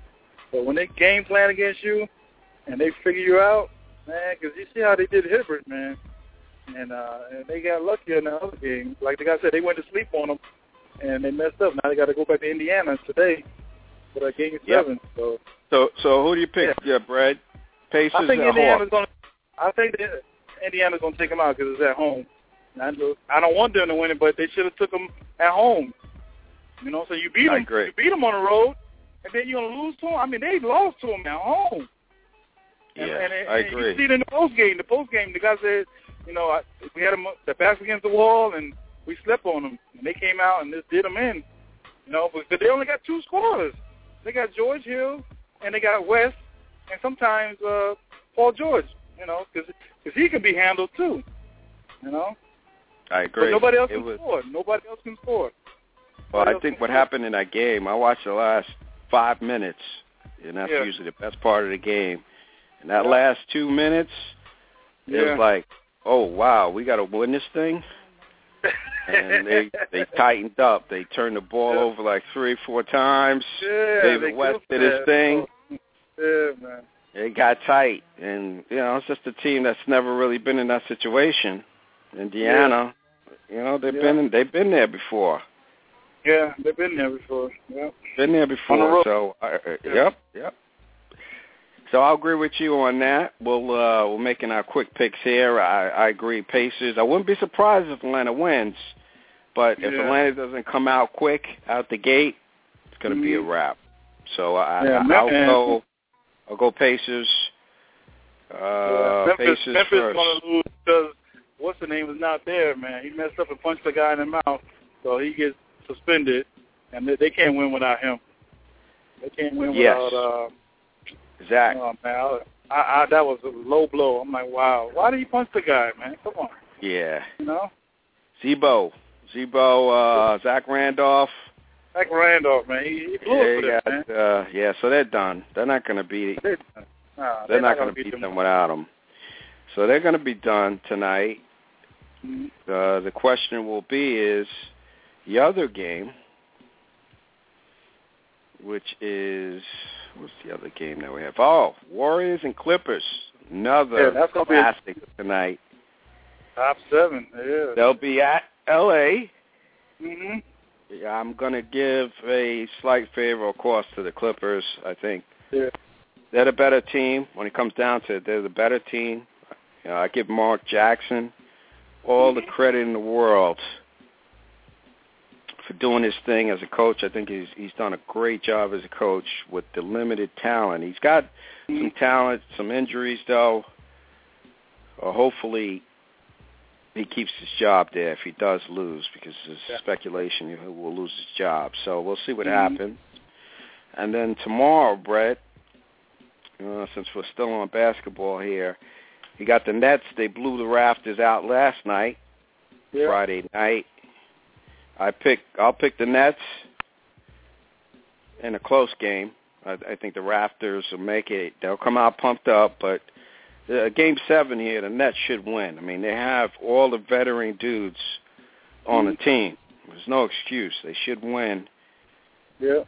But when they game plan against you and they figure you out, man, because you see how they did Hibbert, man. And they got lucky in the other game. Like the guy said, they went to sleep on them, and they messed up. Now they got to go back to Indiana today for that game 7. So who do you pick, Brad? Pacers or Hawks? I think Indiana's going to take them out because it's at home. I don't want them to win it, but they should have took them at home. You know, so you beat them. You beat them on the road, and then you're going to lose to them. I mean, they lost to them at home. I agree. You see it in the postgame. The postgame, the guy said, you know, we had them the backs against the wall, and we slept on them. And they came out and just did them in. You know, but they only got 2 scorers. They got George Hill, and they got West, and sometimes Paul George. You know, because he can be handled too. You know. I agree. But nobody else can score. Nobody else can score. Well, I think what happened in that game, I watched the last 5 minutes, and that's usually the best part of the game. And that last 2 minutes, it was like, oh, wow, we got to win this thing. And they tightened up. They turned the ball over like 3 or 4 times. Yeah, David West did his thing. Yeah, man. It got tight. And, you know, it's just a team that's never really been in that situation. Indiana, you know, they've been there before. Yeah, they've been there before. Yep. Been there before. So, yep. So I'll agree with you on that. We're making our quick picks here. I agree, Pacers. I wouldn't be surprised if Atlanta wins, but if Atlanta doesn't come out quick out the gate, it's going to be a wrap. So I'll go Pacers. Memphis first. Going to lose because what's the name is not there, man. He messed up and punched the guy in the mouth, so he gets suspended, and they can't win without him. They can't win without. Zach. Oh, man, I that was a low blow. I'm like, wow. Why did he punch the guy, man? Come on. Yeah. You know? Zebo, Zach Randolph. Zach Randolph, man. He blew it for that, man. So they're done. They're not going to beat them. They're not going to beat them without him. So they're going to be done tonight. Mm-hmm. The question will be is the other game, which is... What's the other game that we have? Oh, Warriors and Clippers. Another classic tonight. Top 7. Yeah. They'll be at LA. Mhm. Yeah, I'm gonna give a slight favor, of course, to the Clippers. I think they're the better team. When it comes down to it, they're the better team. You know, I give Mark Jackson all the credit in the world for doing his thing as a coach. I think he's done a great job as a coach with the limited talent. He's got some talent, some injuries, though. Hopefully he keeps his job there if he does lose, because there's speculation he will lose his job. So we'll see what happens. And then tomorrow, Brett, since we're still on basketball here, you got the Nets. They blew the Raptors out last night, Friday night. I'll pick the Nets in a close game. I think the Raptors will make it. They'll come out pumped up, but Game 7 here, the Nets should win. I mean, they have all the veteran dudes on the team. There's no excuse. They should win. Yeah.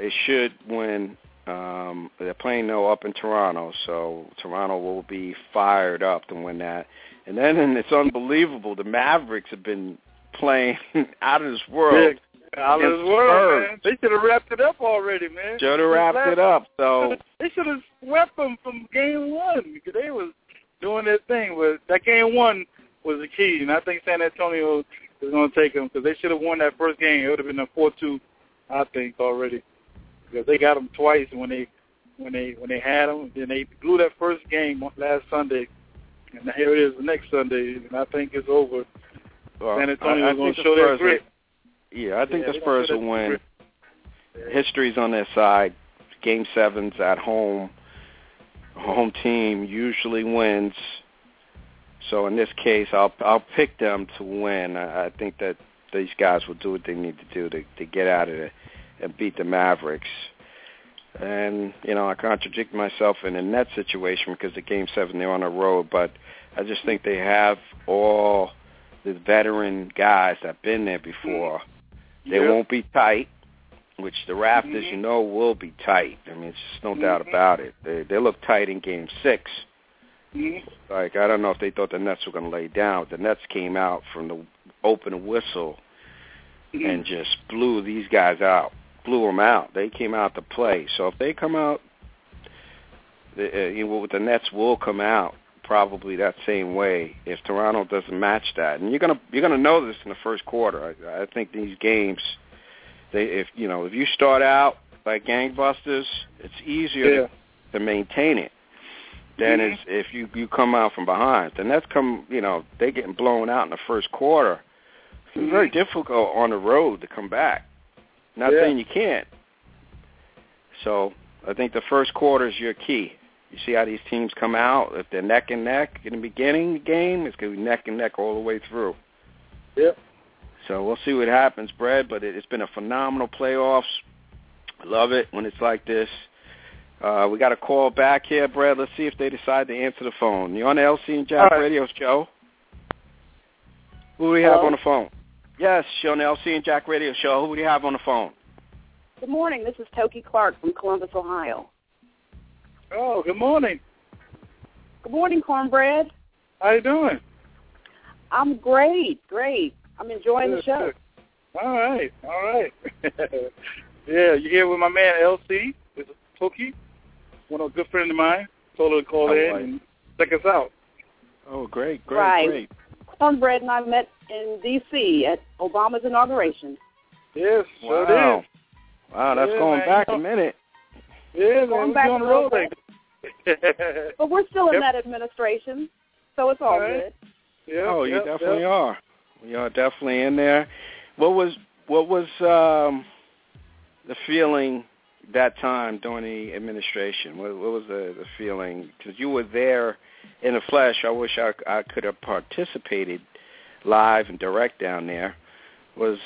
They should win. They're playing, though, up in Toronto, so Toronto will be fired up to win that. And then it's unbelievable. The Mavericks have been playing out of this world. Out of this world, man. They should have wrapped it up already, man. Should have wrapped it up. So they should have swept them from game 1 because they was doing their thing. But that game 1 was the key, and I think San Antonio is going to take them because they should have won that first game. It would have been a 4-2, I think, already because they got them twice when they had them. Then they blew that first game last Sunday, and here it is the next Sunday, and I think it's over. Well, San Antonio is going to show their grit. Yeah, I think the Spurs will win. History's on their side. Game 7's at home. home team usually wins. So in this case, I'll pick them to win. I think that these guys will do what they need to do to get out of it and beat the Mavericks. And, you know, I contradict myself in the Nets situation because the Game 7, they're on the road. But I just think they have all the veteran guys that have been there before. They won't be tight, which the Raptors, you know, will be tight. I mean, it's just no doubt about it. They look tight in Game 6. Like, I don't know if they thought the Nets were going to lay down. The Nets came out from the open whistle and just blew these guys out, blew them out. They came out to play. So if they come out, the Nets will come out probably that same way if Toronto doesn't match that. And you're gonna know this in the first quarter. I think these games, if you start out like gangbusters, it's easier to maintain it. Then it's if you come out from behind. The Nets they're getting blown out in the first quarter. It's very difficult on the road to come back. Not saying you can't. So I think the first quarter is your key. You see how these teams come out. If they're neck and neck in the beginning of the game, it's going to be neck and neck all the way through. Yep. So we'll see what happens, Brad, but it's been a phenomenal playoffs. I love it when it's like this. We got a call back here, Brad. Let's see if they decide to answer the phone. You're on the LC and Jack Radio Show. Who do we have on the phone? Yes, you're on the LC and Jack Radio Show. Who do you have on the phone? Good morning. This is Toki Clark from Columbus, Ohio. Oh, good morning. Good morning, Cornbread. How you doing? I'm great. I'm enjoying the show. All right. Yeah, you're here with my man, LC. It's Toki. One of a good friend of mine told her to call in and check us out. Oh, great, right. Great. Cornbread and I met in D.C. at Obama's inauguration. Yes, sure did. Wow, that's going back a minute. Yeah, going back on the road. But we're still in that administration, so it's all good. Yeah, you definitely are. We are definitely in there. What was the feeling that time during the administration? What was the feeling? Because you were there in the flesh. I wish I could have participated live and direct down there. Was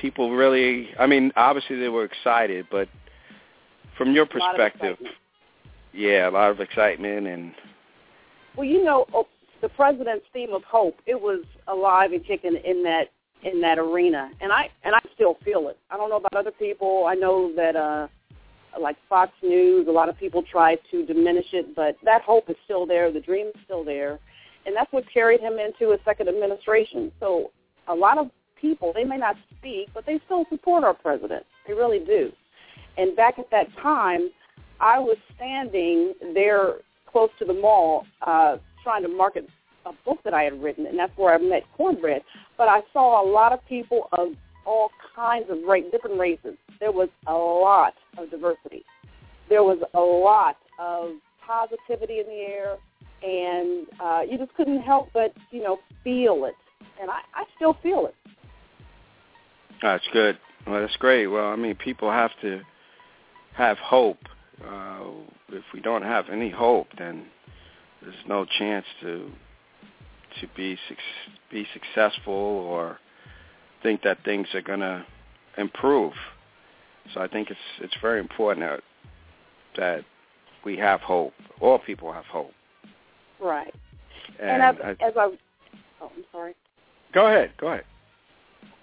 people really? I mean, obviously they were excited, but from your perspective, a lot of excitement. And well, you know, the president's theme of hope, it was alive and kicking in that arena, and I still feel it. I don't know about other people. I know that like Fox News, a lot of people try to diminish it, but that hope is still there. The dream is still there, and that's what carried him into his second administration. So a lot of people, they may not speak, but they still support our president. They really do. And back at that time, I was standing there close to the mall trying to market a book that I had written, and that's where I met Cornbread. But I saw a lot of people of all kinds of different races. There was a lot of diversity. There was a lot of positivity in the air, and you just couldn't help but, you know, feel it. And I still feel it. That's good. Well, that's great. Well, I mean, people have to have hope. If we don't have any hope, then there's no chance to be successful or think that things are going to improve. So I think it's very important that we have hope. All people have hope. Right. I'm sorry. Go ahead.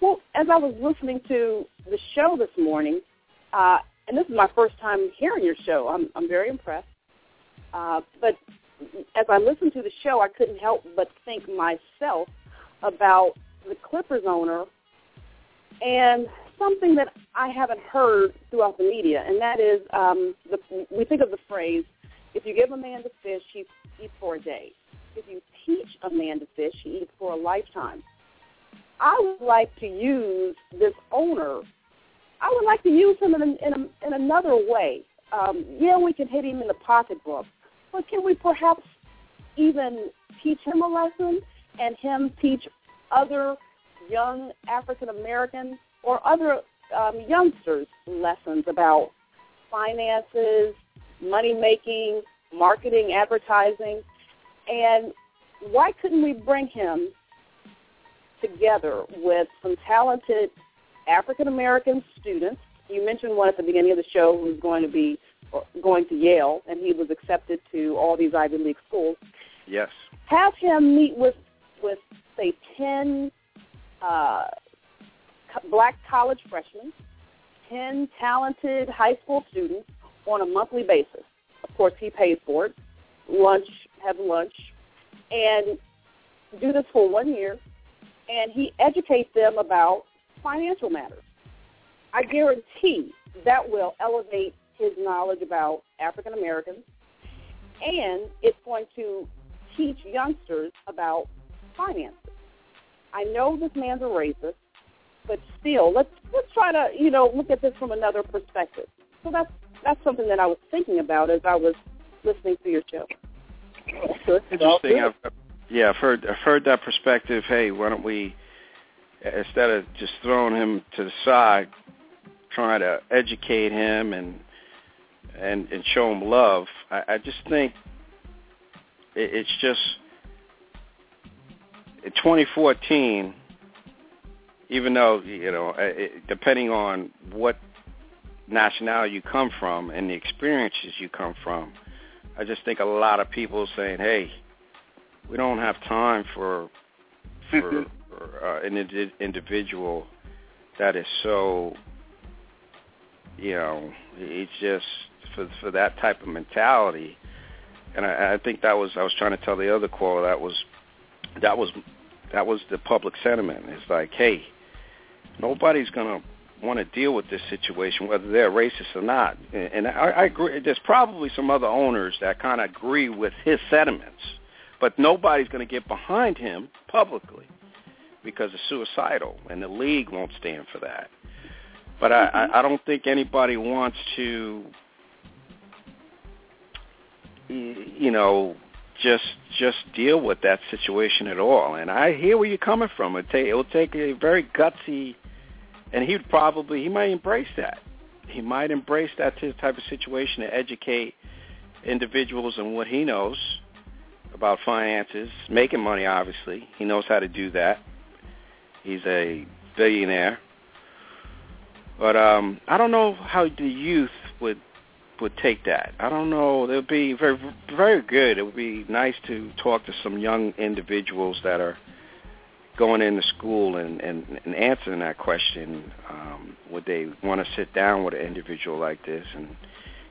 Well, as I was listening to the show this morning, and this is my first time hearing your show, I'm very impressed. But as I listened to the show, I couldn't help but think myself about the Clippers owner and something that I haven't heard throughout the media, and that is we think of the phrase, if you give a man to fish, he eats for a day. If you teach a man to fish, he eats for a lifetime. I would like to use this owner. I would like to use him in another way. We can hit him in the pocketbook, but can we perhaps even teach him a lesson and him teach other young African Americans or other youngsters lessons about finances, money making, marketing, advertising. And why couldn't we bring him together with some talented African-American students? You mentioned one at the beginning of the show who's going to be going to Yale, and he was accepted to all these Ivy League schools. Yes. Have him meet with say, 10 black college freshmen, 10 talented high school students on a monthly basis. Of course, he pays for it. Have lunch, and do this for 1 year, and he educates them about financial matters. I guarantee that will elevate his knowledge about African Americans, and it's going to teach youngsters about finances. I know this man's a racist, but still, let's try to look at this from another perspective. So that's something that I was thinking about as I was listening to your show. Interesting. I've heard that perspective. Hey, why don't we, instead of just throwing him to the side, trying to educate him and show him love? I just think it's just in 2014. Even though depending on what nationality you come from and the experiences you come from, I just think a lot of people saying, hey, we don't have time for an individual that is so, it's just for that type of mentality. And I think I was trying to tell the other caller that was the public sentiment. It's like, hey, nobody's going to want to deal with this situation, whether they're racist or not. And I agree. There's probably some other owners that kind of agree with his sentiments, but nobody's going to get behind him publicly because it's suicidal, and the league won't stand for that. But I don't think anybody wants to, just deal with that situation at all. And I hear where you're coming from. It will take a very gutsy, and he might embrace that. He might embrace that type of situation to educate individuals in what he knows about finances, making money, obviously. He knows how to do that. He's a billionaire. But I don't know how the youth would take that. I don't know. It would be very, very good. It would be nice to talk to some young individuals that are going into school and answering that question. Would they want to sit down with an individual like this and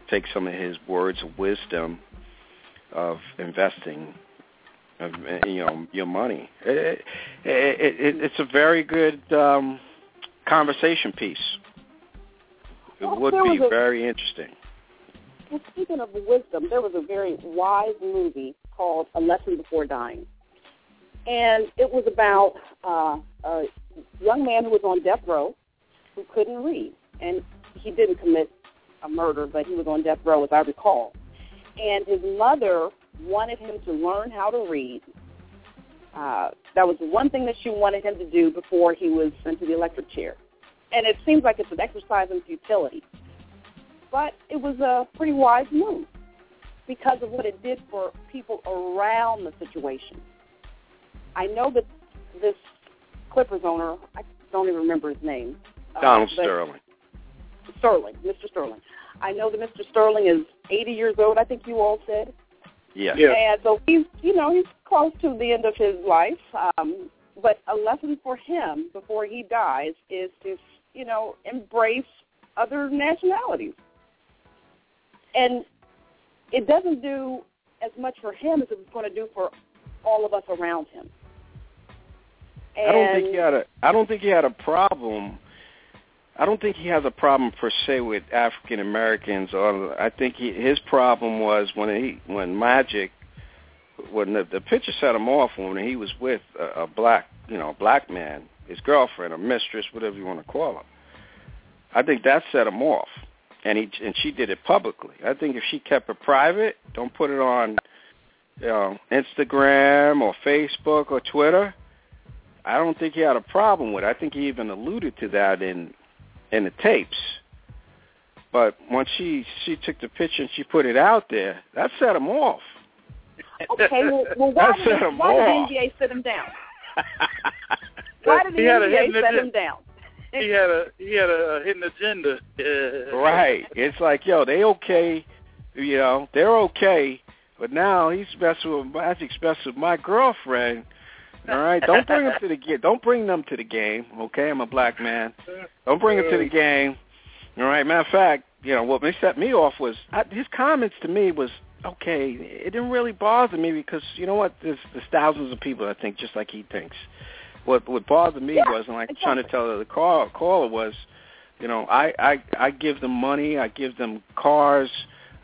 take some of his words of wisdom of investing, of, your money? It's a very good conversation piece. It would be very interesting. Well, speaking of wisdom, there was a very wise movie called A Lesson Before Dying. And it was about a young man who was on death row who couldn't read. And he didn't commit a murder, but he was on death row, as I recall. And his mother wanted him to learn how to read. That was the one thing that she wanted him to do before he was sent to the electric chair. And it seems like it's an exercise in futility. But it was a pretty wise move because of what it did for people around the situation. I know that this Clippers owner, I don't even remember his name. Donald Sterling. Mr. Sterling. I know that Mr. Sterling is 80 years old, I think you all said. Yeah. And so he's close to the end of his life. But a lesson for him before he dies is to, embrace other nationalities. And it doesn't do as much for him as it's going to do for all of us around him. And I don't think he has a problem per se with African Americans. I think his problem was when the picture set him off when he was with a black man, his girlfriend or mistress, whatever you want to call her. I think that set him off, and she did it publicly. I think if she kept it private, don't put it on Instagram or Facebook or Twitter, I don't think he had a problem with it. I think he even alluded to that in the tapes. But when she took the picture and she put it out there, that set him off. Okay, well why did the NBA sit him down? Why did the NBA set him down? He had a hidden agenda. Right. It's like, yo, they okay, you know, they're okay, but now he's messing with my girlfriend. All right, don't bring them to the game, okay? I'm a black man. Don't bring them to the game. All right, matter of fact, you know, what set me off was his comments to me was, okay, it didn't really bother me because, you know what, there's thousands of people that think just like he thinks. What bothered me was, and like trying to tell the caller was, you know, I give them money, I give them cars,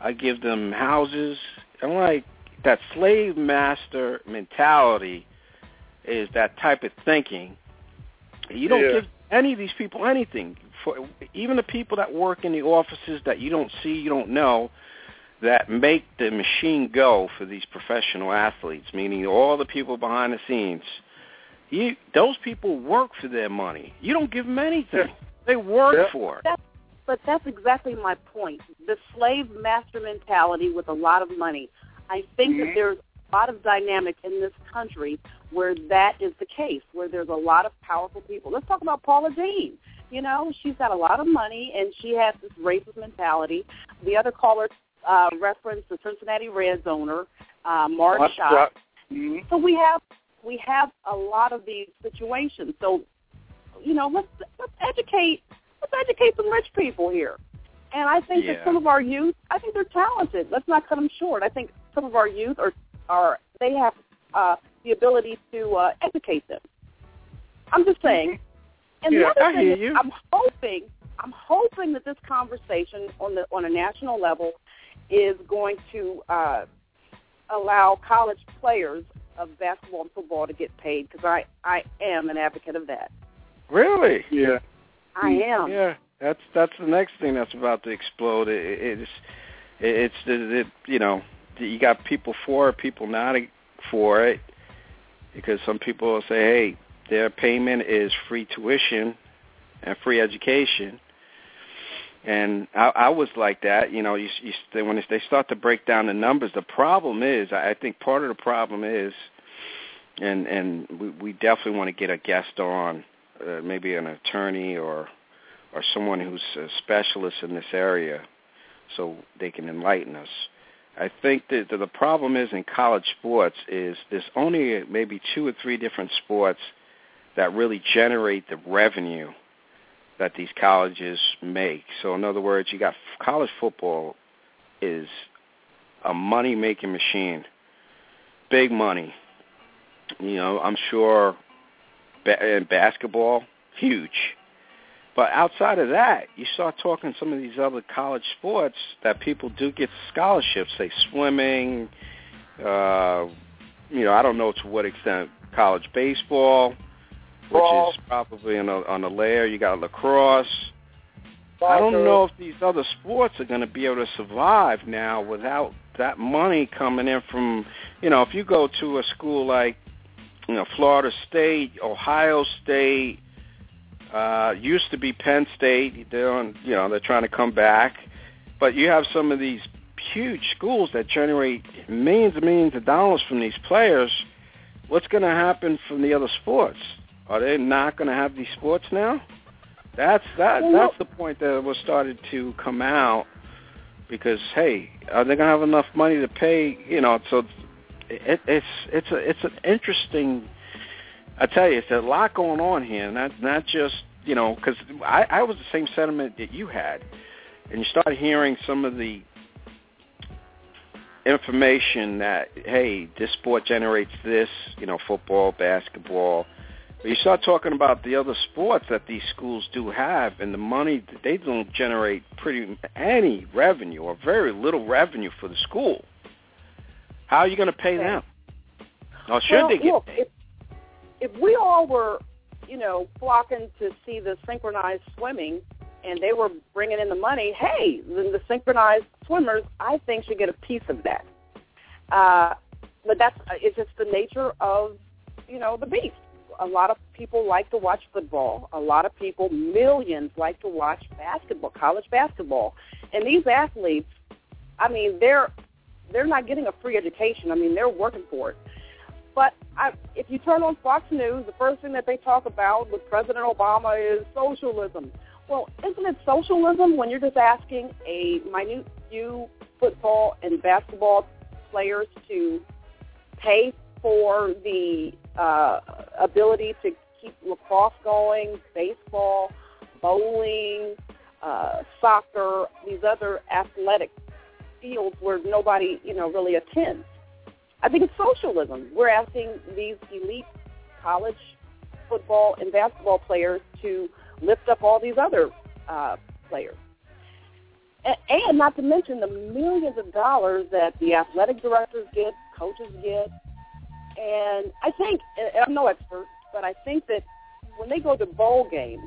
I give them houses. I'm like, that slave master mentality is that type of thinking. You don't give any of these people anything. For, even the people that work in the offices that you don't see, you don't know, that make the machine go for these professional athletes, meaning all the people behind the scenes. Those people work for their money. You don't give them anything. They work for it. But that's exactly my point. The slave master mentality with a lot of money. I think that there's a lot of dynamic in this country where that is the case, where there's a lot of powerful people. Let's talk about Paula Deen. You know, she's got a lot of money, and she has this racist mentality. The other caller referenced the Cincinnati Reds owner, Marge Schott. Mm-hmm. So we have a lot of these situations. So, you know, let's educate some rich people here. And I think that some of our youth, I think they're talented. Let's not cut them short. I think some of our youth are they have the ability to educate them. I'm just saying. And the other thing is, I'm hoping that this conversation on a national level is going to allow college players of basketball and football to get paid, because I am an advocate of that. Really? Yeah. I am. Yeah, that's the next thing that's about to explode. It's you know, you got people for it, people not for it, because some people will say, hey, their payment is free tuition and free education. And I was like that, you know. When they start to break down the numbers, the problem is, I think part of the problem is, and we definitely want to get a guest on, maybe an attorney or someone who's a specialist in this area, so they can enlighten us. I think that the problem is in college sports is there's only maybe 2 or 3 different sports that really generate the revenue that these colleges make. So in other words, you got college football is a money-making machine, big money. You know, I'm sure basketball, huge. But outside of that, you start talking some of these other college sports that people do get scholarships, say swimming, you know, I don't know to what extent college baseball, which is probably on a layer. You got lacrosse. I don't know if these other sports are going to be able to survive now without that money coming in from, you know, if you go to a school like, you know, Florida State, Ohio State, used to be Penn State. They're trying to come back. But you have some of these huge schools that generate millions and millions of dollars from these players. What's going to happen from the other sports? Are they not going to have these sports now? That's the point that was started to come out, because hey, are they going to have enough money to pay? You know, so it's an interesting. I tell you, it's a lot going on here, not just, you know, because I was the same sentiment that you had, and you start hearing some of the information that hey, this sport generates this, you know, football, basketball. You start talking about the other sports that these schools do have, and the money that they don't generate pretty any revenue or very little revenue for the school. How are you going to pay them? Or should they get paid? If we all were, you know, flocking to see the synchronized swimming, and they were bringing in the money, hey, the synchronized swimmers, I think, should get a piece of that. But it's just the nature of, you know, the beast. a lot of people like to watch football. A lot of people, millions, like to watch basketball, college basketball. And these athletes, I mean, they're not getting a free education. I mean, they're working for it. But if you turn on Fox News, the first thing that they talk about with President Obama is socialism. Well, isn't it socialism when you're just asking a minute few football and basketball players to pay for the ability to keep lacrosse going, baseball, bowling, soccer, these other athletic fields where nobody, really attends? I think it's socialism. We're asking these elite college football and basketball players to lift up all these other players. And not to mention the millions of dollars that the athletic directors get, coaches get. And I think, and I'm no expert, but I think that when they go to bowl games,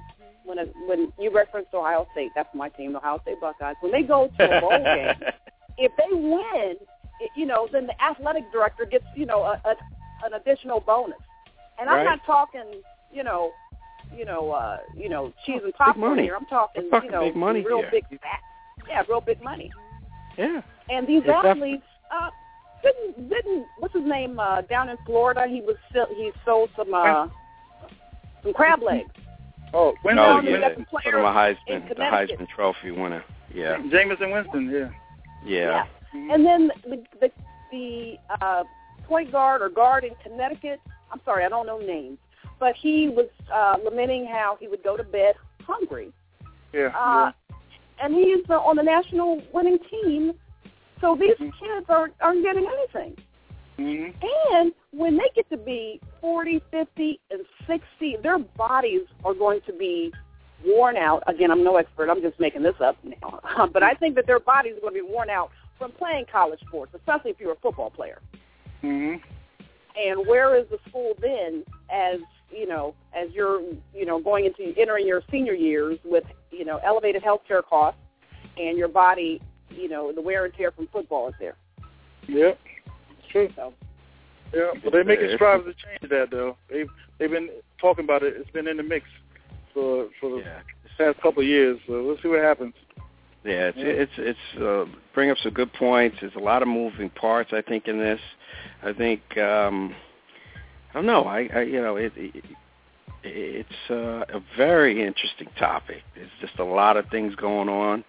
when you referenced Ohio State, that's my team, Ohio State Buckeyes, when they go to a bowl game, if they win, then the athletic director gets, an additional bonus. And right. I'm not talking, cheese and popcorn here. I'm talking, big money real here. Big fat. Yeah, real big money. Yeah. And these athletes didn't what's his name down in Florida? He sold some crab legs. Oh, Winston, from a Heisman, the Heisman Trophy winner. Yeah. Jameson Winston. Yeah. Yeah. Yeah. And then the point guard or guard in Connecticut. I'm sorry, I don't know names, but he was lamenting how he would go to bed hungry. Yeah. And he's on the national winning team, so these kids aren't getting anything. Mm-hmm. And when they get to be 40, 50, and 60, their bodies are going to be worn out. Again, I'm no expert. I'm just making this up now. But I think that their bodies are going to be worn out from playing college sports, especially if you're a football player. Mm-hmm. And where is the school then as you're, going into entering your senior years with, elevated healthcare costs and your body, the wear and tear from football is there. Yep. True. So. Yeah. Well, they're making strides to change that, though. They've been talking about it. It's been in the mix for the past couple of years. So we'll see what happens. Yeah, it's bring up some good points. There's a lot of moving parts, I think, in this. I think, I don't know. It's a very interesting topic. There's just a lot of things going on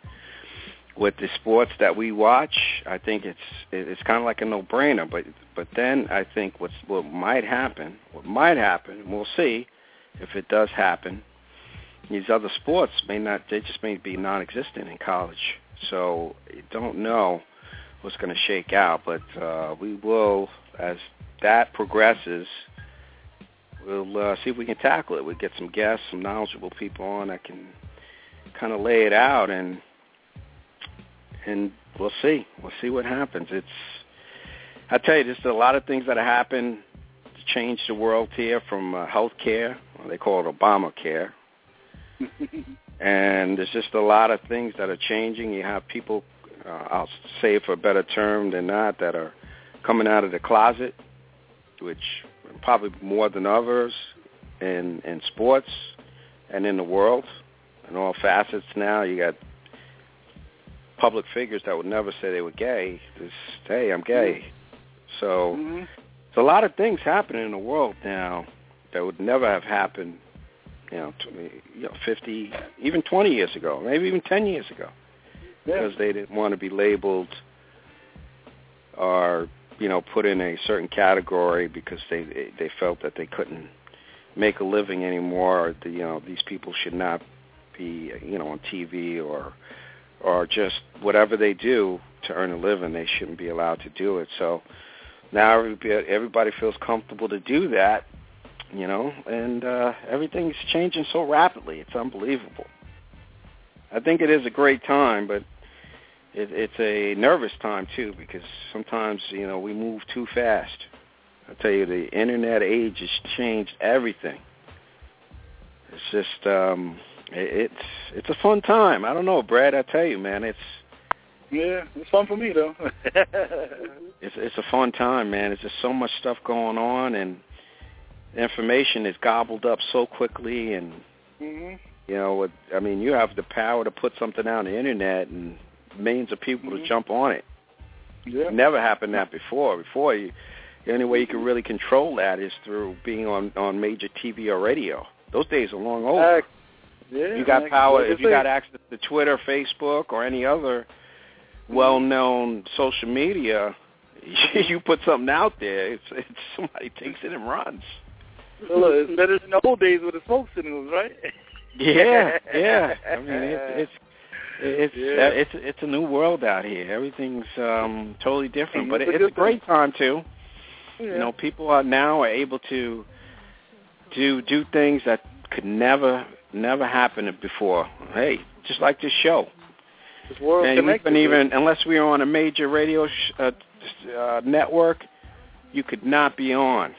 with the sports that we watch. I think it's kind of like a no-brainer. But then I think what might happen, we'll see if it does happen. These other sports may be non-existent in college. So you don't know what's going to shake out. But we will, as that progresses, we'll see if we can tackle it. We'll get some guests, some knowledgeable people on that can kind of lay it out, and we'll see. We'll see what happens. I tell you, there's a lot of things that have happened to change the world here, from health care, well, they call it Obamacare, and there's just a lot of things that are changing. You have people, I'll say for a better term than not, that are coming out of the closet, which probably more than others in sports and in the world, in all facets now. You got public figures that would never say they were gay. Just, hey, I'm gay. So there's a lot of things happening in the world now that would never have happened, 50, even 20 years ago, maybe even 10 years ago, because they didn't want to be labeled or put in a certain category because they felt that they couldn't make a living anymore. Or these people should not be, on TV or just whatever they do to earn a living, they shouldn't be allowed to do it. So now everybody feels comfortable to do that, and everything's changing so rapidly. It's unbelievable. I think it is a great time, but it's a nervous time, too, because sometimes, we move too fast. I tell you, the Internet age has changed everything. It's just, it's a fun time. I don't know, Brad, I tell you, man, it's fun for me, though. it's a fun time, man. There's just so much stuff going on, and information is gobbled up so quickly, and you know, I mean, you have the power to put something out on the internet and millions of people to jump on it. Yeah. Never happened that before. Before, the only way you could really control that is through being on major TV or radio. Those days are long over. Yeah, you got power if you got access to Twitter, Facebook, or any other well-known social media. You put something out there, it's somebody takes it and runs. Well, look, it's better than the old days with the smoke signals, right? Yeah, yeah. I mean, it's a new world out here. Everything's totally different, but it's a great time too. Yeah. You know, people are now able to do things that could never happened before. Hey, just like this show. This world and we've been even unless we were on a major radio network, you could not be on.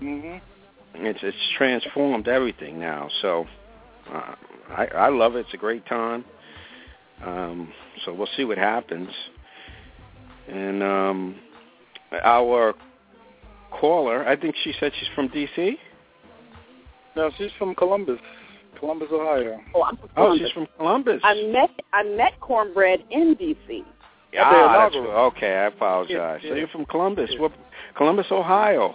It's transformed everything now. So I love it. It's a great time. So we'll see what happens. And our caller, I think she said she's from D.C. No, she's from Columbus, Ohio. Oh, I'm from Columbus. Oh, she's from Columbus. I met Cornbread in D.C. Ah, that's okay. I apologize. Yeah, so you're from Columbus. Yeah. What, Columbus, Ohio.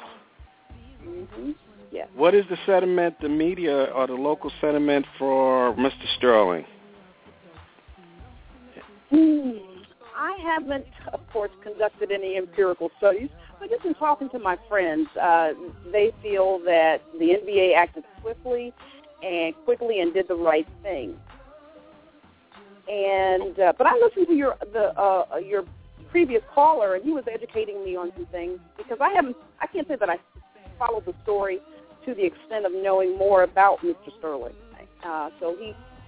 Yeah. What is the sentiment, the media, or the local sentiment for Mr. Sterling? I haven't, of course, conducted any empirical studies, but just in talking to my friends, they feel that the NBA acted quickly and did the right thing. And but I listened to your previous caller, and he was educating me on some things because I can't say that I followed the story to the extent of knowing more about Mr. Sterling. So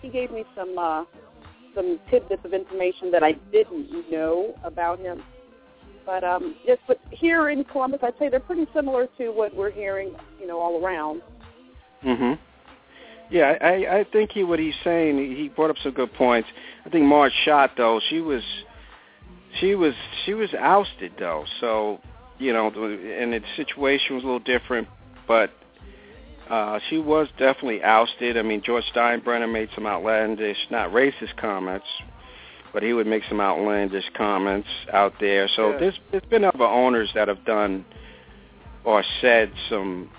he gave me some tidbits of information that I didn't know about him. But but here in Columbus, I'd say they're pretty similar to what we're hearing, you know, all around. Yeah, I think what he's saying, he brought up some good points. I think Marge Schott, though, she was ousted, though. So, you know, and the situation was a little different, but she was definitely ousted. I mean, George Steinbrenner made some outlandish, not racist comments, but he would make some outlandish comments out there. So there's been other owners that have done or said some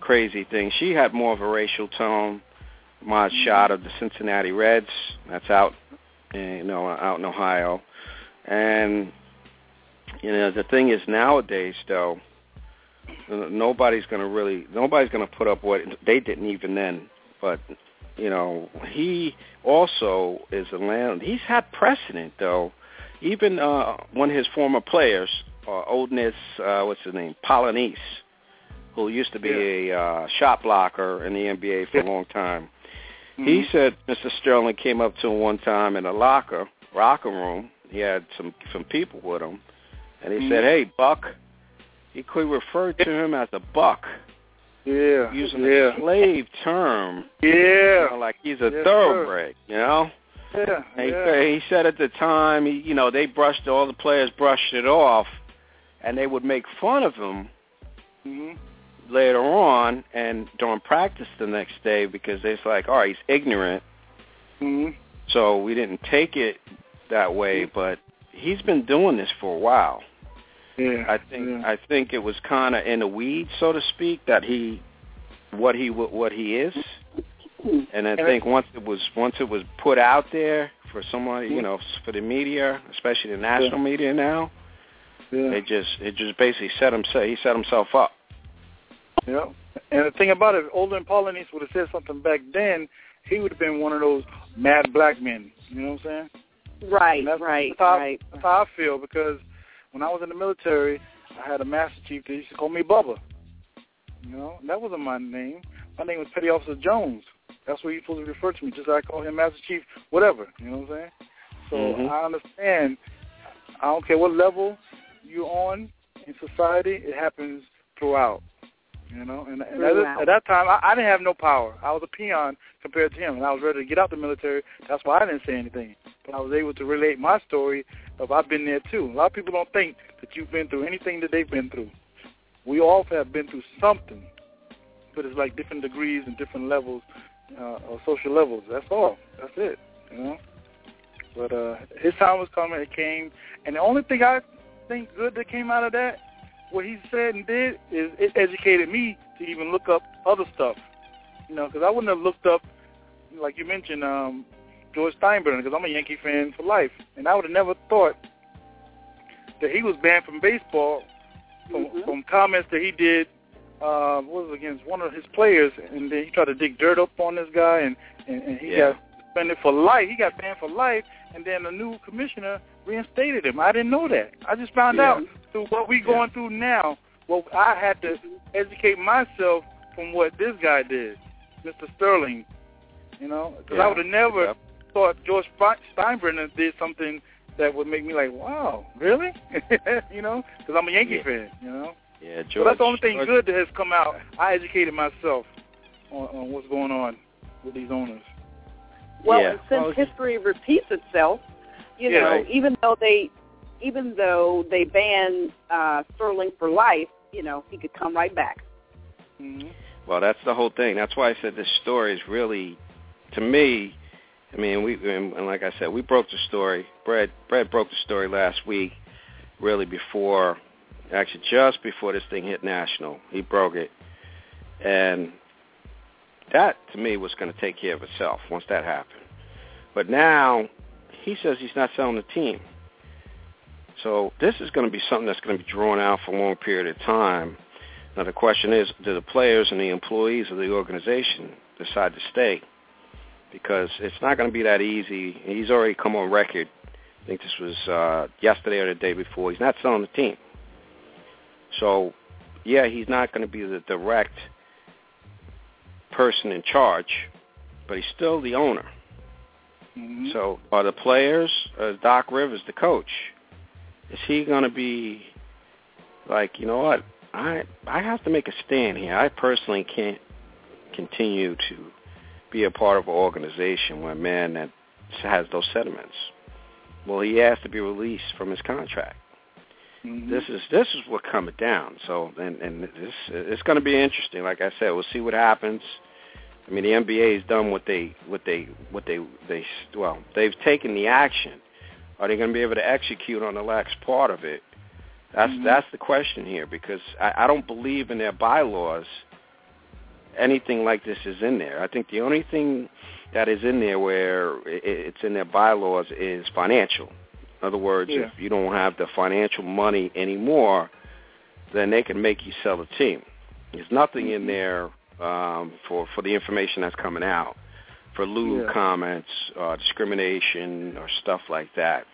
crazy things. She had more of a racial tone. Marge Schott of the Cincinnati Reds, that's out in Ohio. And, you know, the thing is nowadays, though, nobody's going to put up what they didn't even then, but... You know, he also is a land. He's had precedent, though. Even one of his former players, what's his name, Polonese, who used to be a shot blocker in the NBA for a long time. He said Mr. Sterling came up to him one time in a locker room. He had some people with him, and he said, "Hey, Buck." He could refer to him as a buck. Yeah, using a slave term. Yeah, you know, like he's a thoroughbred, you know. Yeah, he said at the time, they all the players brushed it off, and they would make fun of him later on and during practice the next day because it's like, all right, he's ignorant. So we didn't take it that way, but he's been doing this for a while. Yeah, I think it was kind of in the weeds, so to speak, that what he is, and I think once it was put out there for someone, for the media, especially the national media now, it just basically set himself up. Yeah, and the thing about it, Olin Polonese would have said something back then, he would have been one of those mad black men. You know what I'm saying? Right, that's how I feel because. When I was in the military, I had a master chief that used to call me Bubba. You know, that wasn't my name. My name was Petty Officer Jones. That's what you're supposed to refer to me, just like I call him Master Chief, whatever. You know what I'm saying? So I understand. I don't care what level you're on in society, it happens throughout. You know, and at that time, I didn't have no power. I was a peon compared to him, and I was ready to get out the military. That's why I didn't say anything. But I was able to relate my story of I've been there, too. A lot of people don't think that you've been through anything that they've been through. We all have been through something. but it's like different degrees and different levels, or social levels. That's all. That's it, you know. But his time was coming. It came. And the only thing I think good that came out of that, what he said and did, is it educated me to even look up other stuff, you know, because I wouldn't have looked up, like you mentioned, George Steinbrenner, because I'm a Yankee fan for life. And I would have never thought that he was banned from baseball from comments that he did, what was it, against one of his players, and then he tried to dig dirt up on this guy, and he got suspended for life. He got banned for life, and then a new commissioner reinstated him. I didn't know that. I just found out through what we're going through now. Well, I had to educate myself from what this guy did, Mr. Sterling, you know, because I would have never thought George Steinbrenner did something that would make me like, wow, really? You know, because I'm a Yankee fan, you know. Yeah, George. So that's the only thing good that has come out. I educated myself on what's going on with these owners. Well, and since history repeats itself, you know, even though they banned Sterling for life, you know, he could come right back. Mm-hmm. Well, that's the whole thing. That's why I said this story is really, to me, I mean, and like I said, we broke the story. Brad broke the story last week, really just before this thing hit national. He broke it. And that, to me, was going to take care of itself once that happened. But now he says he's not selling the team. So this is going to be something that's going to be drawn out for a long period of time. Now the question is, do the players and the employees of the organization decide to stay? Because it's not going to be that easy. He's already come on record. I think this was yesterday or the day before. He's not selling the team. So, yeah, he's not going to be the direct person in charge, but he's still the owner. Mm-hmm. So are the players, Doc Rivers, the coach, is he going to be like, you know what, I have to make a stand here. I personally can't continue to be a part of an organization where a man that has those sentiments. Well, he has to be released from his contract. Mm-hmm. This is what coming down. So and this it's going to be interesting. Like I said, we'll see what happens. I mean, the NBA has done they've taken the action. Are they going to be able to execute on the last part of it? That's the question here, because I don't believe in their bylaws anything like this is in there. I think the only thing that is in there where it's in their bylaws is financial. In other words, if you don't have the financial money anymore, then they can make you sell the team. There's nothing in there for the information that's coming out, for lewd comments, discrimination, or stuff like that.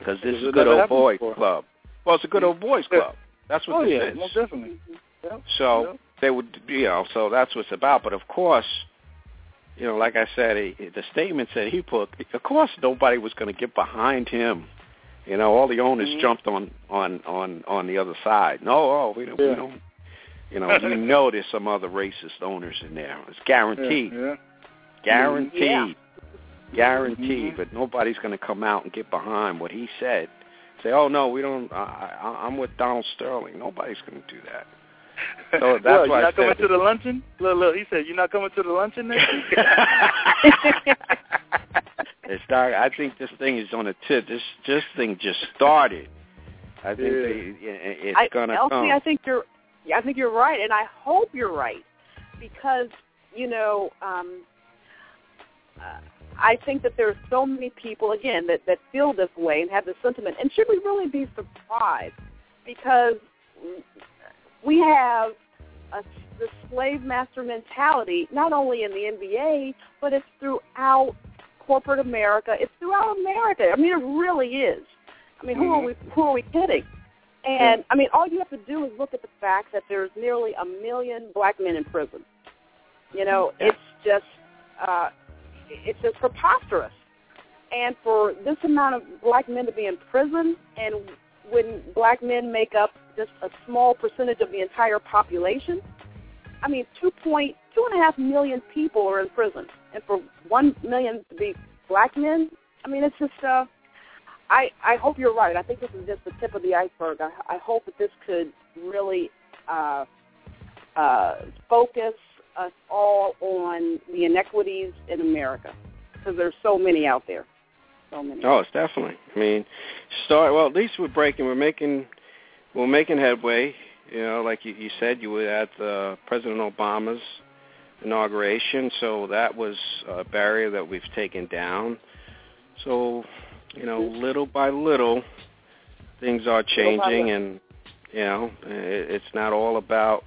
Because this is a good old boy club. Well, it's a good old boys club. That's what this is. Most definitely. Yep. So they would, you know, so that's what it's about. But of course, you know, like I said, the statements that he put, of course nobody was going to get behind him. You know, all the owners jumped on the other side. No, we don't. You know, we know there's some other racist owners in there. It's guaranteed. Yeah. Guaranteed. Yeah. Guaranteed. Mm-hmm. But nobody's going to come out and get behind what he said. Say, oh, no, we don't. I'm with Donald Sterling. Nobody's going to do that. So that's why you're not coming to the luncheon? Look, he said, you're not coming to the luncheon next week? I think this thing is on a tip. This thing just started. I think it's going to come. I think you're right, and I hope you're right, because, you know, I think that there are so many people, again, that feel this way and have this sentiment. And should we really be surprised? Because we have the slave master mentality, not only in the NBA, but it's throughout corporate America. It's throughout America. I mean, it really is. I mean, who are we kidding? And, I mean, all you have to do is look at the fact that there's nearly 1 million black men in prison. You know, it's just preposterous. And for this amount of black men to be in prison, and when black men make up just a small percentage of the entire population, I mean, 2.5 million people are in prison. And for 1 million to be black men, I mean, it's just, I hope you're right. I think this is just the tip of the iceberg. I hope that this could really focus us all on the inequities in America, because there's so many out there. So many. Oh, it's definitely. I mean, well, at least we're making headway. You know, like you said, you were at President Obama's inauguration, so that was a barrier that we've taken down. So, you know, little by little, things are changing, and, you know, it's not all about,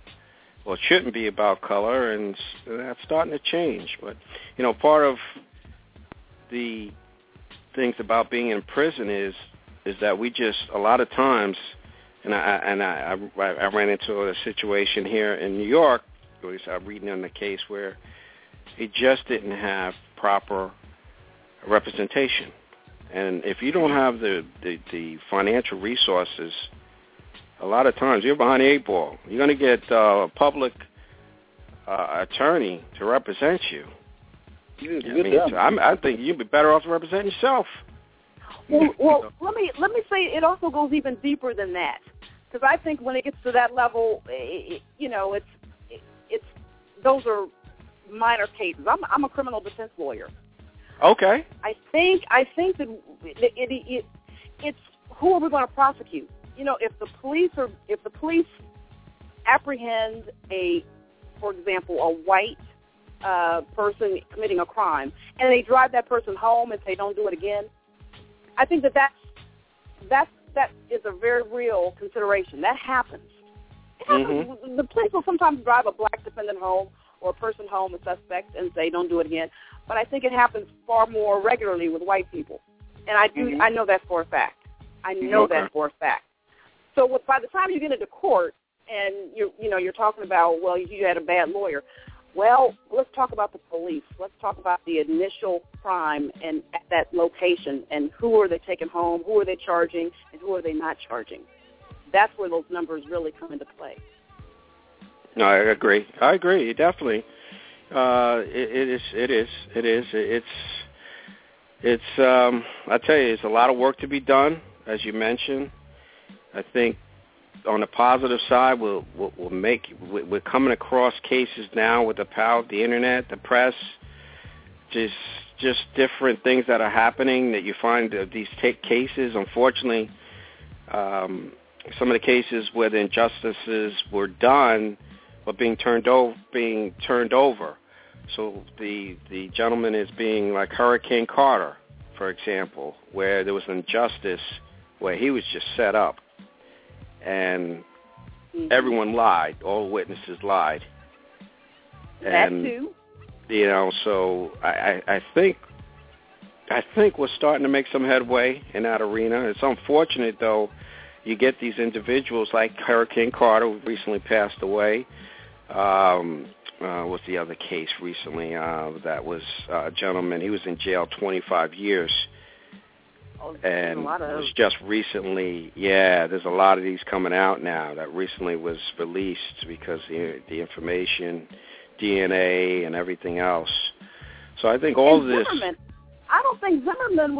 well, it shouldn't be about color, and that's starting to change. But, you know, part of the things about being in prison is that we just, a lot of times, and I ran into a situation here in New York, at least I'm reading on the case, where it just didn't have proper representation. And if you don't have the financial resources, a lot of times you're behind the eight ball. You're going to get a public attorney to represent you. I think you'd be better off to represent yourself. Well, let me say it also goes even deeper than that, because I think when it gets to that level, it's those are minor cases. I'm a criminal defense lawyer. Okay. I think that it's who are we going to prosecute? You know, if the police apprehend for example, a white person committing a crime, and they drive that person home and say don't do it again, I think that is a very real consideration. That happens. Mm-hmm. The police will sometimes drive a black defendant home or a person home, a suspect, and say don't do it again. But I think it happens far more regularly with white people, and mm-hmm. I know that for a fact. So by the time you get into court and you're talking about, well, you had a bad lawyer. Well, let's talk about the police. Let's talk about the initial crime and at that location, and who are they taking home, who are they charging, and who are they not charging. That's where those numbers really come into play. No, I agree. Definitely. It's I tell you, it's a lot of work to be done, as you mentioned. I think on the positive side, we're coming across cases now with the power of the internet, the press, just different things that are happening that you find these cases. Unfortunately, some of the cases where the injustices were done were being turned over. So the gentleman is being like Hurricane Carter, for example, where there was an injustice where he was just set up, and everyone lied. All witnesses lied. And, that too. You know, so I think we're starting to make some headway in that arena. It's unfortunate, though, you get these individuals like Hurricane Carter, who recently passed away. What's the other case recently? That was a gentleman. He was in jail 25 years. Oh, and it was just recently, there's a lot of these coming out now that recently was released because the information, DNA, and everything else. So I think all this. I don't think Zimmerman,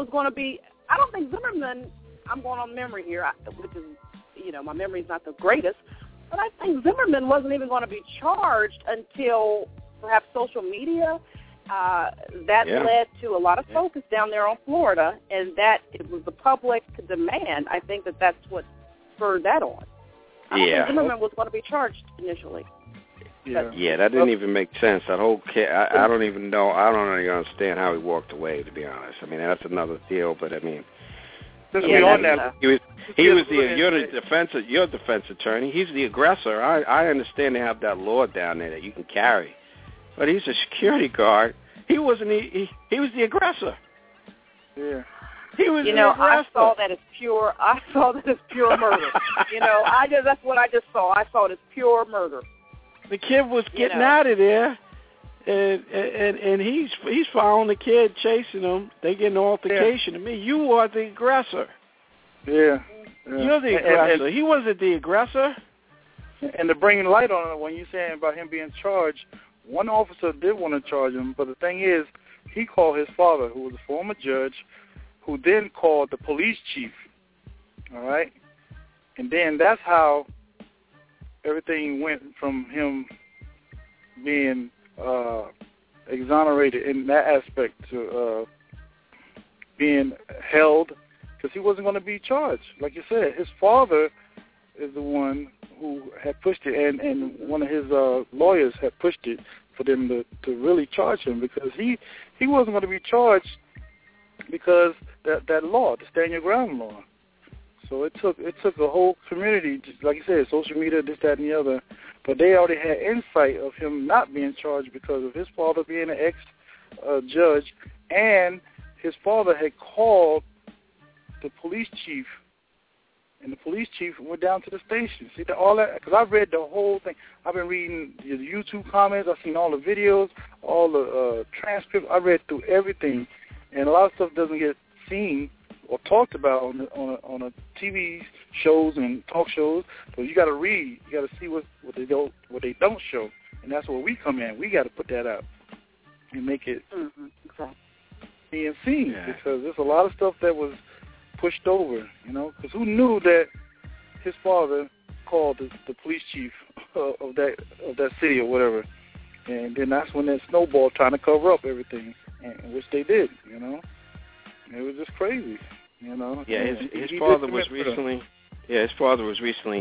I'm going on memory here, which is, my memory's not the greatest, but I think Zimmerman wasn't even going to be charged until perhaps social media. That led to a lot of focus down there on Florida, and that it was the public demand. I think that's what spurred that on. I don't think Zimmerman was going to be charged initially. That didn't even make sense. That whole case, I don't even know. I don't even understand how he walked away, to be honest. I mean, that's another deal, but I mean... You're the defense attorney. He's the aggressor. I understand they have that law down there that you can carry. But he's a security guard. He wasn't. He was the aggressor. Yeah. He was. Aggressor. I saw that as pure murder. That's what I just saw. I saw it as pure murder. The kid was getting out of there, and he's following the kid, chasing him. They get an altercation. To me, you are the aggressor. Yeah. You're the aggressor. And he wasn't the aggressor. And to bring light on it, when you're saying about him being charged. One officer did want to charge him, but the thing is, he called his father, who was a former judge, who then called the police chief, all right? And then that's how everything went from him being exonerated in that aspect to being held, because he wasn't going to be charged. Like you said, his father is the one who had pushed it, and one of his lawyers had pushed it for them to really charge him, because he wasn't going to be charged because that law, the Stand Your Ground law. So it took a whole community, just like you said, social media, this, that, and the other. But they already had insight of him not being charged because of his father being an ex-judge, and his father had called the police chief, and the police chief went down to the station. See, all that, because I've read the whole thing. I've been reading the YouTube comments. I've seen all the videos, all the transcripts. I read through everything, and a lot of stuff doesn't get seen or talked about on a TV shows and talk shows. So you got to read, you got to see what they don't show, and that's where we come in. We got to put that out and make it being seen, because there's a lot of stuff that was pushed over, you know. Because who knew that his father called the police chief of that city or whatever, and then that's when that snowball trying to cover up everything, and which they did, you know. It was just crazy, you know. Yeah, his father was recently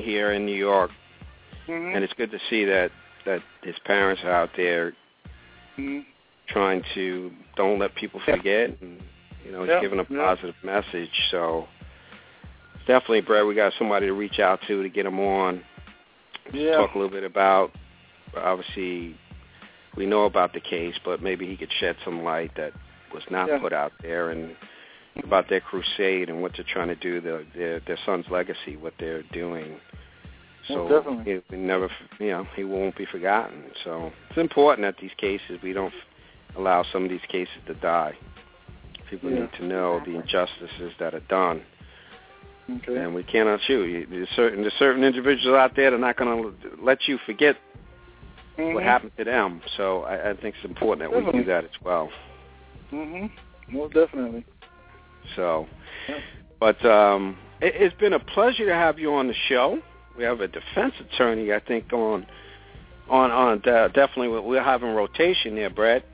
here in New York, and it's good to see that his parents are out there trying to don't let people forget, and you know, he's giving a positive message. So definitely, Brad, we got somebody to reach out to get him on. Talk a little bit about, obviously, we know about the case, but maybe he could shed some light that was not put out there, and about their crusade and what they're trying to do, their son's legacy, what they're doing. So he won't be forgotten. So it's important that these cases, we don't allow some of these cases to die. People need to know the injustices that are done. Okay. And we cannot shoot. There's certain individuals out there that are not going to let you forget what happened to them. So I think it's important that we do that as well. Most definitely. So, but it's been a pleasure to have you on the show. We have a defense attorney, I think, on definitely we'll have in rotation there, Brad.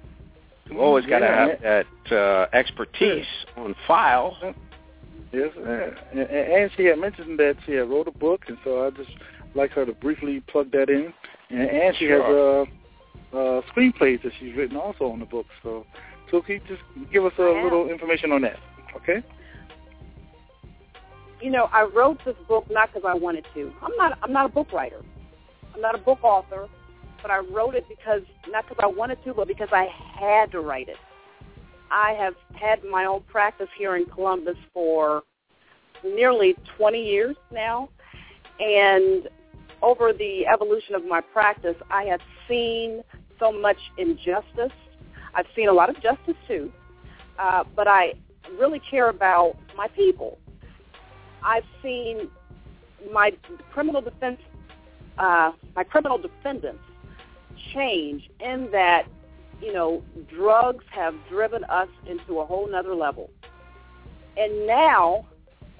We always got to have that expertise on file. Yes, and she had mentioned that she had wrote a book, and so I just like her to briefly plug that in. And she has screenplays that she's written also on the book, so. So can you just give us a little information on that, okay? You know, I wrote this book not because I wanted to. I'm not a book writer. I'm not a book author, but I wrote it because, not because I wanted to, but because I had to write it. I have had my own practice here in Columbus for nearly 20 years now, and over the evolution of my practice, I have seen so much injustice. I've seen a lot of justice, too, but I really care about my people. I've seen my criminal defendants change in that, you know, drugs have driven us into a whole nother level. And now,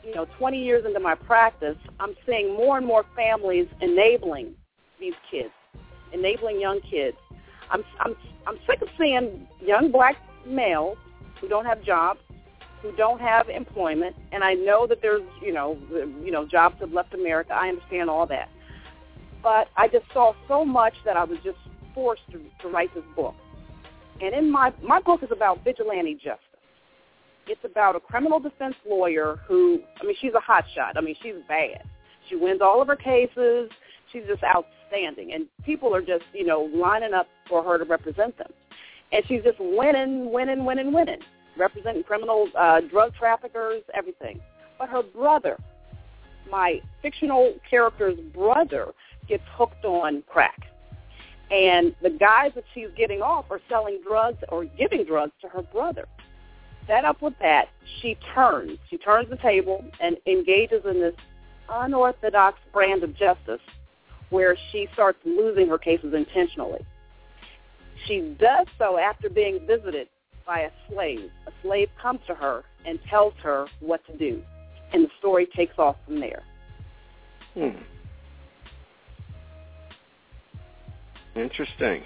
you know, 20 years into my practice, I'm seeing more and more families enabling these kids, enabling young kids. I'm sick of seeing young black males who don't have jobs, who don't have employment, and I know that there's, you know, jobs have left America. I understand all that. But I just saw so much that I was just forced to write this book. And in my book is about vigilante justice. It's about a criminal defense lawyer who, I mean, she's a hotshot. I mean, she's bad. She wins all of her cases. She's just outstanding, and people are just, you know, lining up for her to represent them. And she's just winning, representing criminals, drug traffickers, everything. But her brother, my fictional character's brother, gets hooked on crack. And the guys that she's getting off are selling drugs or giving drugs to her brother. Fed up with that, she turns the table and engages in this unorthodox brand of justice, where she starts losing her cases intentionally. She does so after being visited by a slave. A slave comes to her and tells her what to do, and the story takes off from there. Interesting.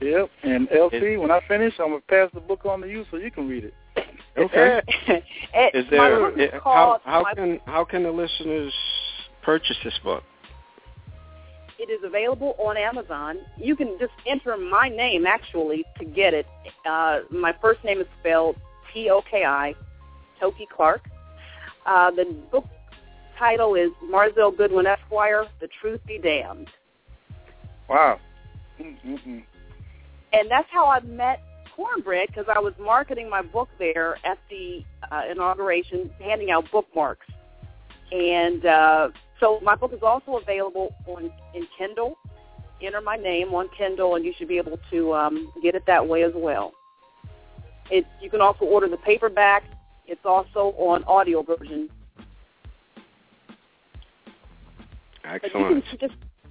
Yep. And LC, when I finish, I'm gonna pass the book on to you so you can read it. Okay. Is there how can the listeners purchase this book? It is available on Amazon. You can just enter my name, actually, to get it. My first name is spelled T-O-K-I, Toki Clark. The book title is Marzell Goodwin Esquire, The Truth Be Damned. Wow. Mm-hmm. And that's how I met Cornbread, because I was marketing my book there at the inauguration, handing out bookmarks. And so my book is also available in Kindle. Enter my name on Kindle, and you should be able to get it that way as well. You can also order the paperback. It's also on audio version. Excellent.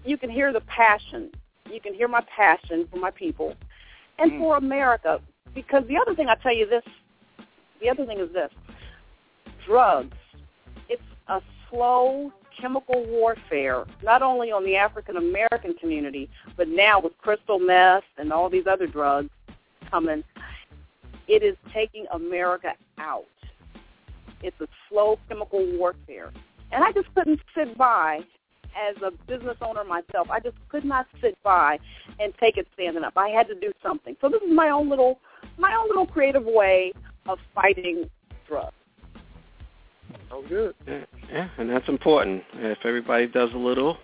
You can hear the passion. You can hear my passion for my people and for America. Because the other thing I tell you this, the other thing is this. Drugs. It's a slow chemical warfare, not only on the African-American community, but now with crystal meth and all these other drugs coming, it is taking America out. It's a slow chemical warfare. And I just couldn't sit by as a business owner myself. I just could not sit by and take it standing up. I had to do something. So this is my own little creative way of fighting drugs. Oh, good. Yeah, and that's important. If everybody does a little,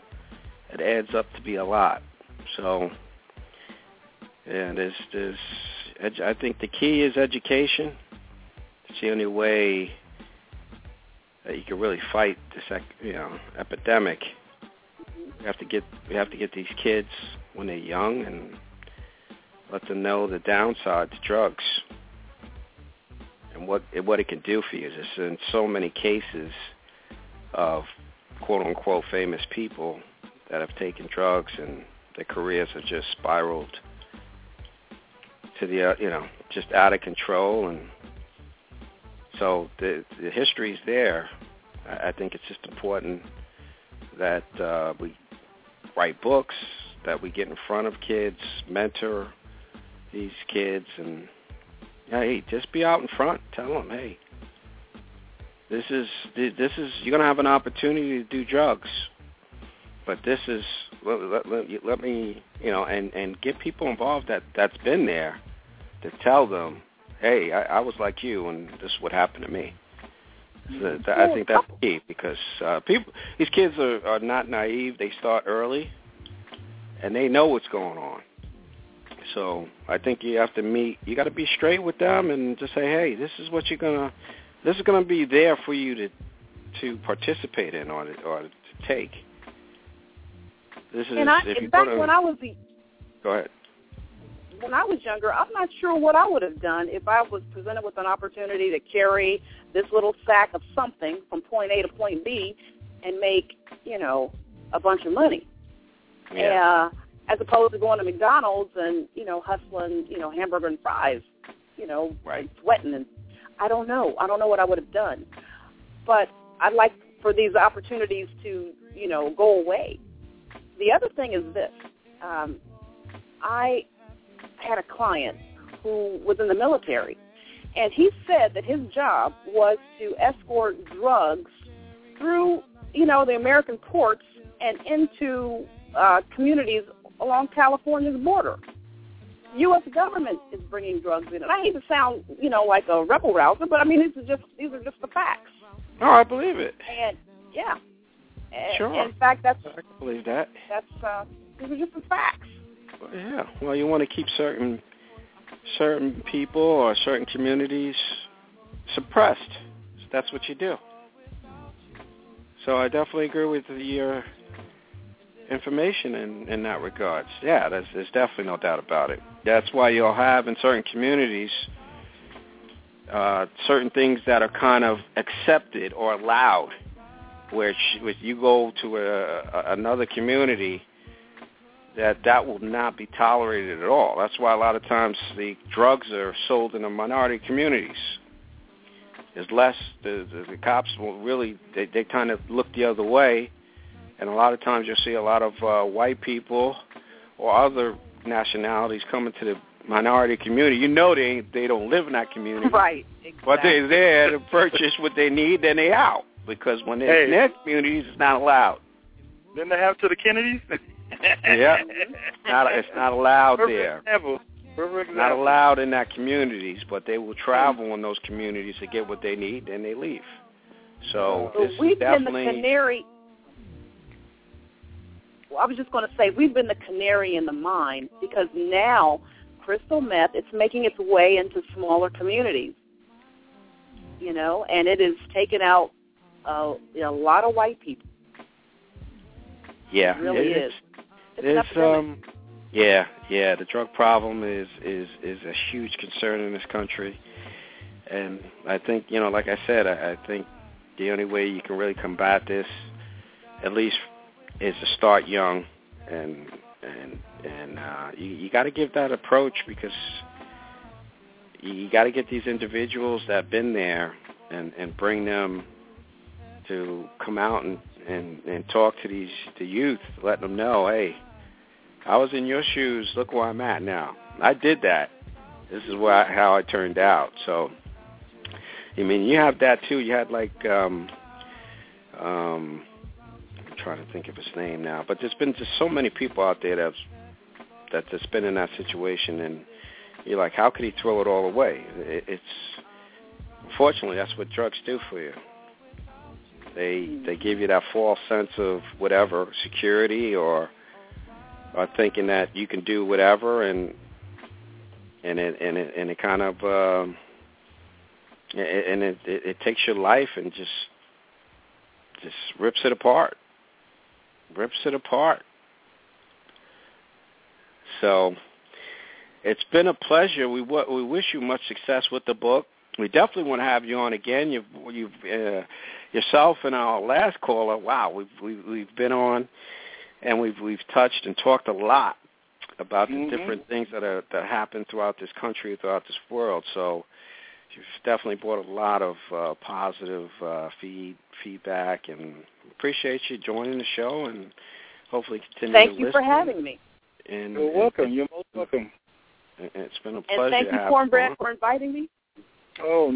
it adds up to be a lot. So, yeah, there's I think the key is education. It's the only way that you can really fight this, epidemic. We have to get these kids when they're young and let them know the downside to drugs and what it can do for you. There's in so many cases of quote unquote famous people that have taken drugs and their careers have just spiraled to the just out of control, and so the history's there. I think it's just important that we write books, that we get in front of kids, mentor these kids, and hey, just be out in front. Tell them, hey, this is you're gonna have an opportunity to do drugs, but this is let me and get people involved that's been there to tell them, hey, I was like you, and this is what happened to me. So I think that's key, because these kids are not naive. They start early, and they know what's going on. So I think you got to be straight with them and just say, hey, this is gonna be there for you to participate in or to take. This is. And go ahead. When I was younger, I'm not sure what I would have done if I was presented with an opportunity to carry this little sack of something from point A to point B and make, a bunch of money. Yeah. As opposed to going to McDonald's and, hustling, hamburger and fries, right. And sweating. And I don't know what I would have done. But I'd like for these opportunities to, go away. The other thing is this. I had a client who was in the military, and he said that his job was to escort drugs through, the American ports and into communities along California's border. U.S. government is bringing drugs in, and I hate to sound, like a rebel rouser, but I mean these are just the facts. No, I believe it. And yeah, sure. And in fact, I can believe that. That's these are just the facts. Yeah, well, you want to keep certain people or certain communities suppressed. So that's what you do. So I definitely agree with your information in that regard. Yeah, there's definitely no doubt about it. That's why you'll have in certain communities certain things that are kind of accepted or allowed, where you go to another community that will not be tolerated at all. That's why a lot of times the drugs are sold in the minority communities. There's less, the cops will really, they kind of look the other way, and a lot of times you'll see a lot of white people or other nationalities coming to the minority community, you know they don't live in that community. Right, exactly. But they're there to purchase what they need, then they out. Because when they're in their communities, it's not allowed. Didn't they have to the Kennedys? Yeah. It's not allowed there. Not allowed in that communities, but they will travel in those communities to get what they need, and they leave. So this is definitely... Well, I was just going to say, we've been the canary in the mine, because now crystal meth, it's making its way into smaller communities, you know, and it is taking out a lot of white people. Yeah, it really is. It's the drug problem is a huge concern in this country, and I think, you know, like I said, I think the only way you can really combat this, at least, is to start young, and you got to give that approach, because you got to get these individuals that have been there and bring them to come out and talk to the youth, let them know, hey, I was in your shoes, look where I'm at now. I did that. This is how I turned out. So, I mean, you have that too. You had like, I'm trying to think of his name now, but there's been just so many people out there that's been in that situation, and you're like, how could he throw it all away? It's unfortunately, that's what drugs do for you. They give you that false sense of whatever, security, or thinking that you can do whatever, and it kind of and it takes your life and just rips it apart. So it's been a pleasure. We wish you much success with the book. We definitely want to have you on again. You've yourself and our last caller. Wow, we've been on. And we've touched and talked a lot about the different things that happen throughout this country, throughout this world. So you've definitely brought a lot of positive feedback, and appreciate you joining the show, and hopefully continue to listen. Thank you for having me. And, you're welcome. You're most welcome. It's been a pleasure. And thank you, Cornbread, for inviting me. Oh,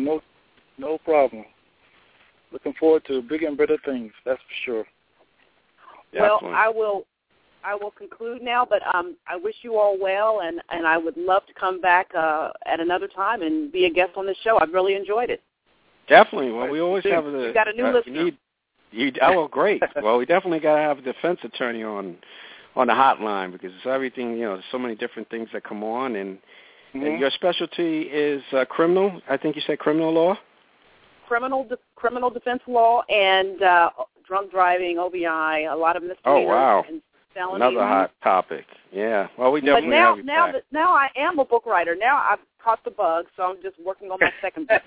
no problem. Looking forward to bigger and better things, that's for sure. Well, definitely. I will conclude now, but I wish you all well, and I would love to come back at another time and be a guest on the show. I've really enjoyed it. Definitely. Well, we always have the... You got a new listener. Great. Well, we definitely got to have a defense attorney on the hotline, because it's everything, you know, there's so many different things that come on, and your specialty is criminal. I think you said criminal law? Criminal defense law and... drunk driving, OBI, a lot of misdemeanors. Oh, wow. And felonies. Another hot topic. Yeah. Well, we definitely have you back. But now I am a book writer. Now I've caught the bug, so I'm just working on my second book.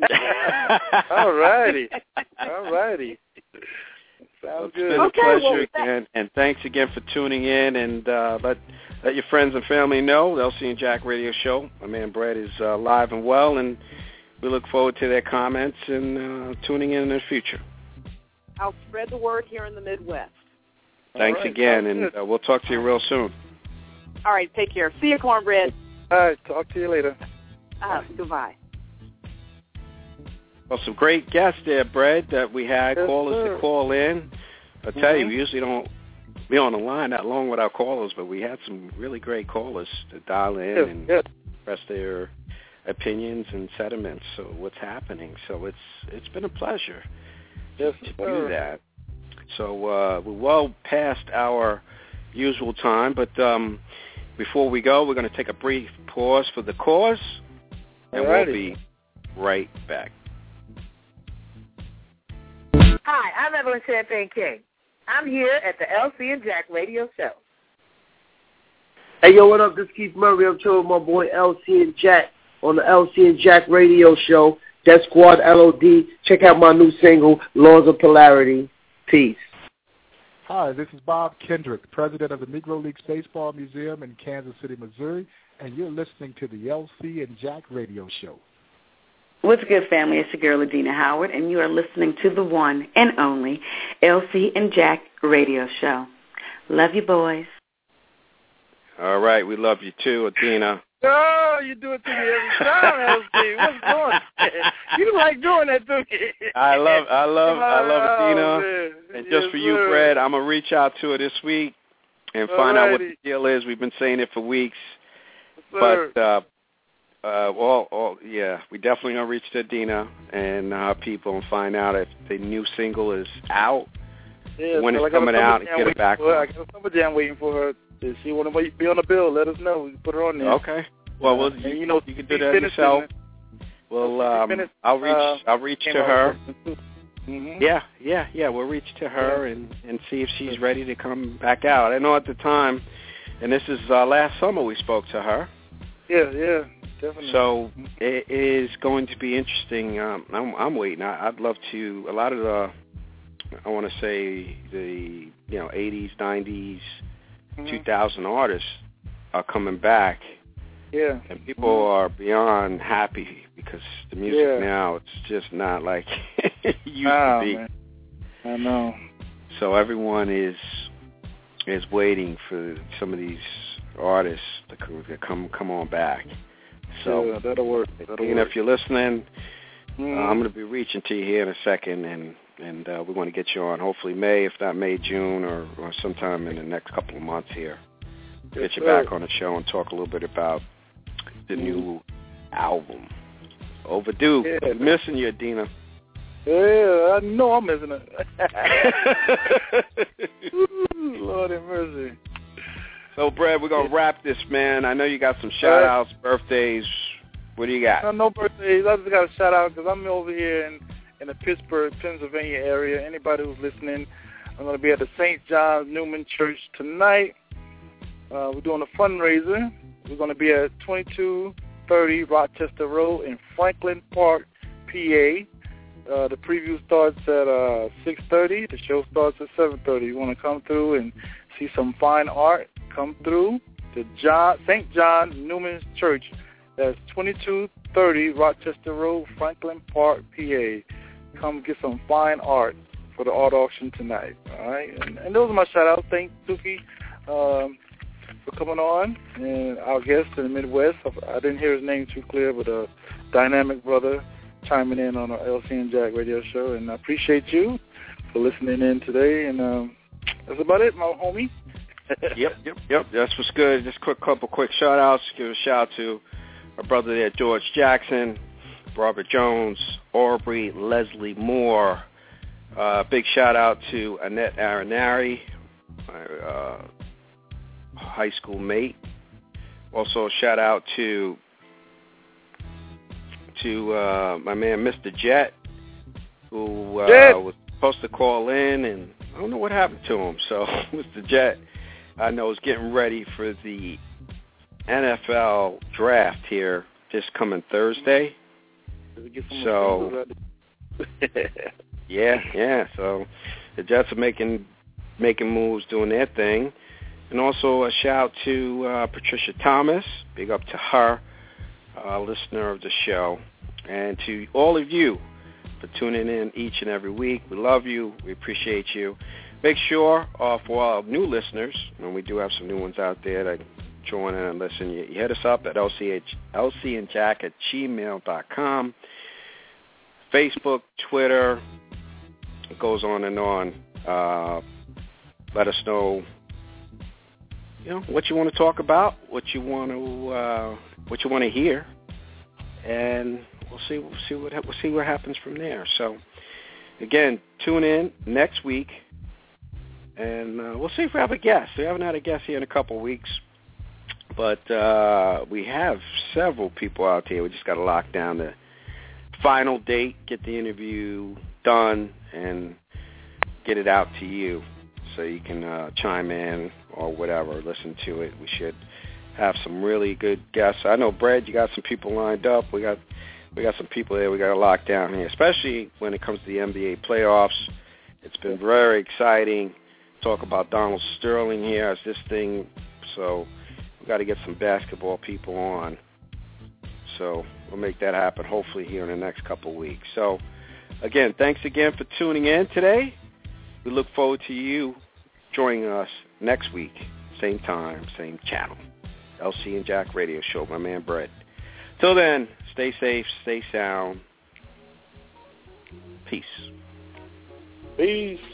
All righty. Sounds good. It's been a pleasure again, and thanks again for tuning in, and let your friends and family know. The LC and Jack Radio Show. My man Brad is live and well, and we look forward to their comments and tuning in the future. I'll spread the word here in the Midwest. Thanks again, and we'll talk to you real soon. All right, take care. See you, Cornbread. All right, talk to you later. Goodbye. Well, some great guests there, Brad, that we had callers to call in. I tell you, we usually don't be on the line that long with our callers, but we had some really great callers to dial in and express their opinions and sentiments. So what's happening? So it's been a pleasure. Yes, to do that. So we're well past our usual time, but before we go, we're going to take a brief pause for the cause, and we'll be right back. Hi, I'm Evelyn Champagne King. I'm here at the LC and Jack Radio Show. Hey, yo, what up? This is Keith Murray. I'm chilling with my boy LC and Jack on the LC and Jack Radio Show. Death Squad, LOD. Check out my new single, Laws of Polarity. Peace. Hi, this is Bob Kendrick, president of the Negro Leagues Baseball Museum in Kansas City, Missouri, and you're listening to the LC and Jack Radio Show. What's good, family? It's your girl, Adina Howard, and you are listening to the one and only LC and Jack Radio Show. Love you, boys. All right, we love you too, Adina. Oh, you do it to me every time, LC. What's going on? You like doing that to me. I love Adina. And just for you, Fred, I'm gonna reach out to her this week and find out what the deal is. We've been saying it for weeks, but we definitely gonna reach to Adina and her people and find out if the new single is out, when it's coming out, and get it back. I got a summer jam waiting for her. If she want to be on the bill, let us know. We can put her on there. Okay. Well, you can do that yourself. Well, I'll reach to her. Mm-hmm. Yeah. We'll reach to her and see if she's ready to come back out. I know at the time, and this is last summer we spoke to her. Yeah, definitely. So it is going to be interesting. I'm waiting. I'd love to. A lot of the 80s, 90s. 2000 artists are coming back, and people are beyond happy because the music now, it's just not like it used to be, man. I know. So everyone is waiting for some of these artists to come on back. So that'll work. Even if you're listening, I'm going to be reaching to you here in a second, and we want to get you on hopefully May, if not May, June, or sometime in the next couple of months here. Get you back on the show and talk a little bit about the new album. Overdue. I'm missing you, Adina. Yeah, I know I'm missing it. Lord have mercy. So, Brad, we're going to wrap this, man. I know you got some shout-outs, birthdays. What do you got? No birthdays. I just got a shout-out because I'm over here in the Pittsburgh, Pennsylvania area. Anybody who's listening, I'm going to be at the St. John Newman Church tonight. We're doing a fundraiser. We're going to be at 2230 Rochester Road in Franklin Park, PA. The preview starts at 6:30. The show starts at 7:30. You want to come through and see some fine art, come through to St. John Newman Church. That's 2230 Rochester Road, Franklin Park, PA. Come get some fine art for the art auction tonight, all right? And those are my shout-outs. Thanks, Tuki, for coming on. And our guest in the Midwest, I didn't hear his name too clear, but a dynamic brother chiming in on our LCN Jack radio show. And I appreciate you for listening in today. And that's about it, my homie. Yep. That's what's good. Just couple quick shout-outs. Give a shout-out to our brother there, George Jackson, Robert Jones, Aubrey, Leslie Moore. Big shout-out to Annette Arinari, my high school mate. Also a shout-out to my man, Mr. Jet, who was supposed to call in, and I don't know what happened to him. So Mr. Jet, I know, is getting ready for the NFL draft here this coming Thursday. So so the Jets are making moves, doing their thing. And also a shout to Patricia Thomas. Big up to her, listener of the show, and to all of you for tuning in each and every week. We love you, we appreciate you. Make sure for our new listeners, and we do have some new ones out there, that join in and listen. You hit us up at lcandjack@gmail.com, Facebook, Twitter. It goes on and on. Let us know, what you want to talk about, what you want to hear, and we'll see what happens from there. So, again, tune in next week, and we'll see if we have a guest. We haven't had a guest here in a couple of weeks. But we have several people out here. We just got to lock down the final date, get the interview done, and get it out to you so you can chime in or whatever, listen to it. We should have some really good guests. I know, Brad, you got some people lined up. We got some people there we got to lock down here, especially when it comes to the NBA playoffs. It's been very exciting. Talk about Donald Sterling here as this thing. So we've got to get some basketball people on. So we'll make that happen hopefully here in the next couple of weeks. So, again, thanks again for tuning in today. We look forward to you joining us next week. same time, same channel. LC and Jack Radio Show, my man Brett. Till then, stay safe, stay sound. Peace. Peace.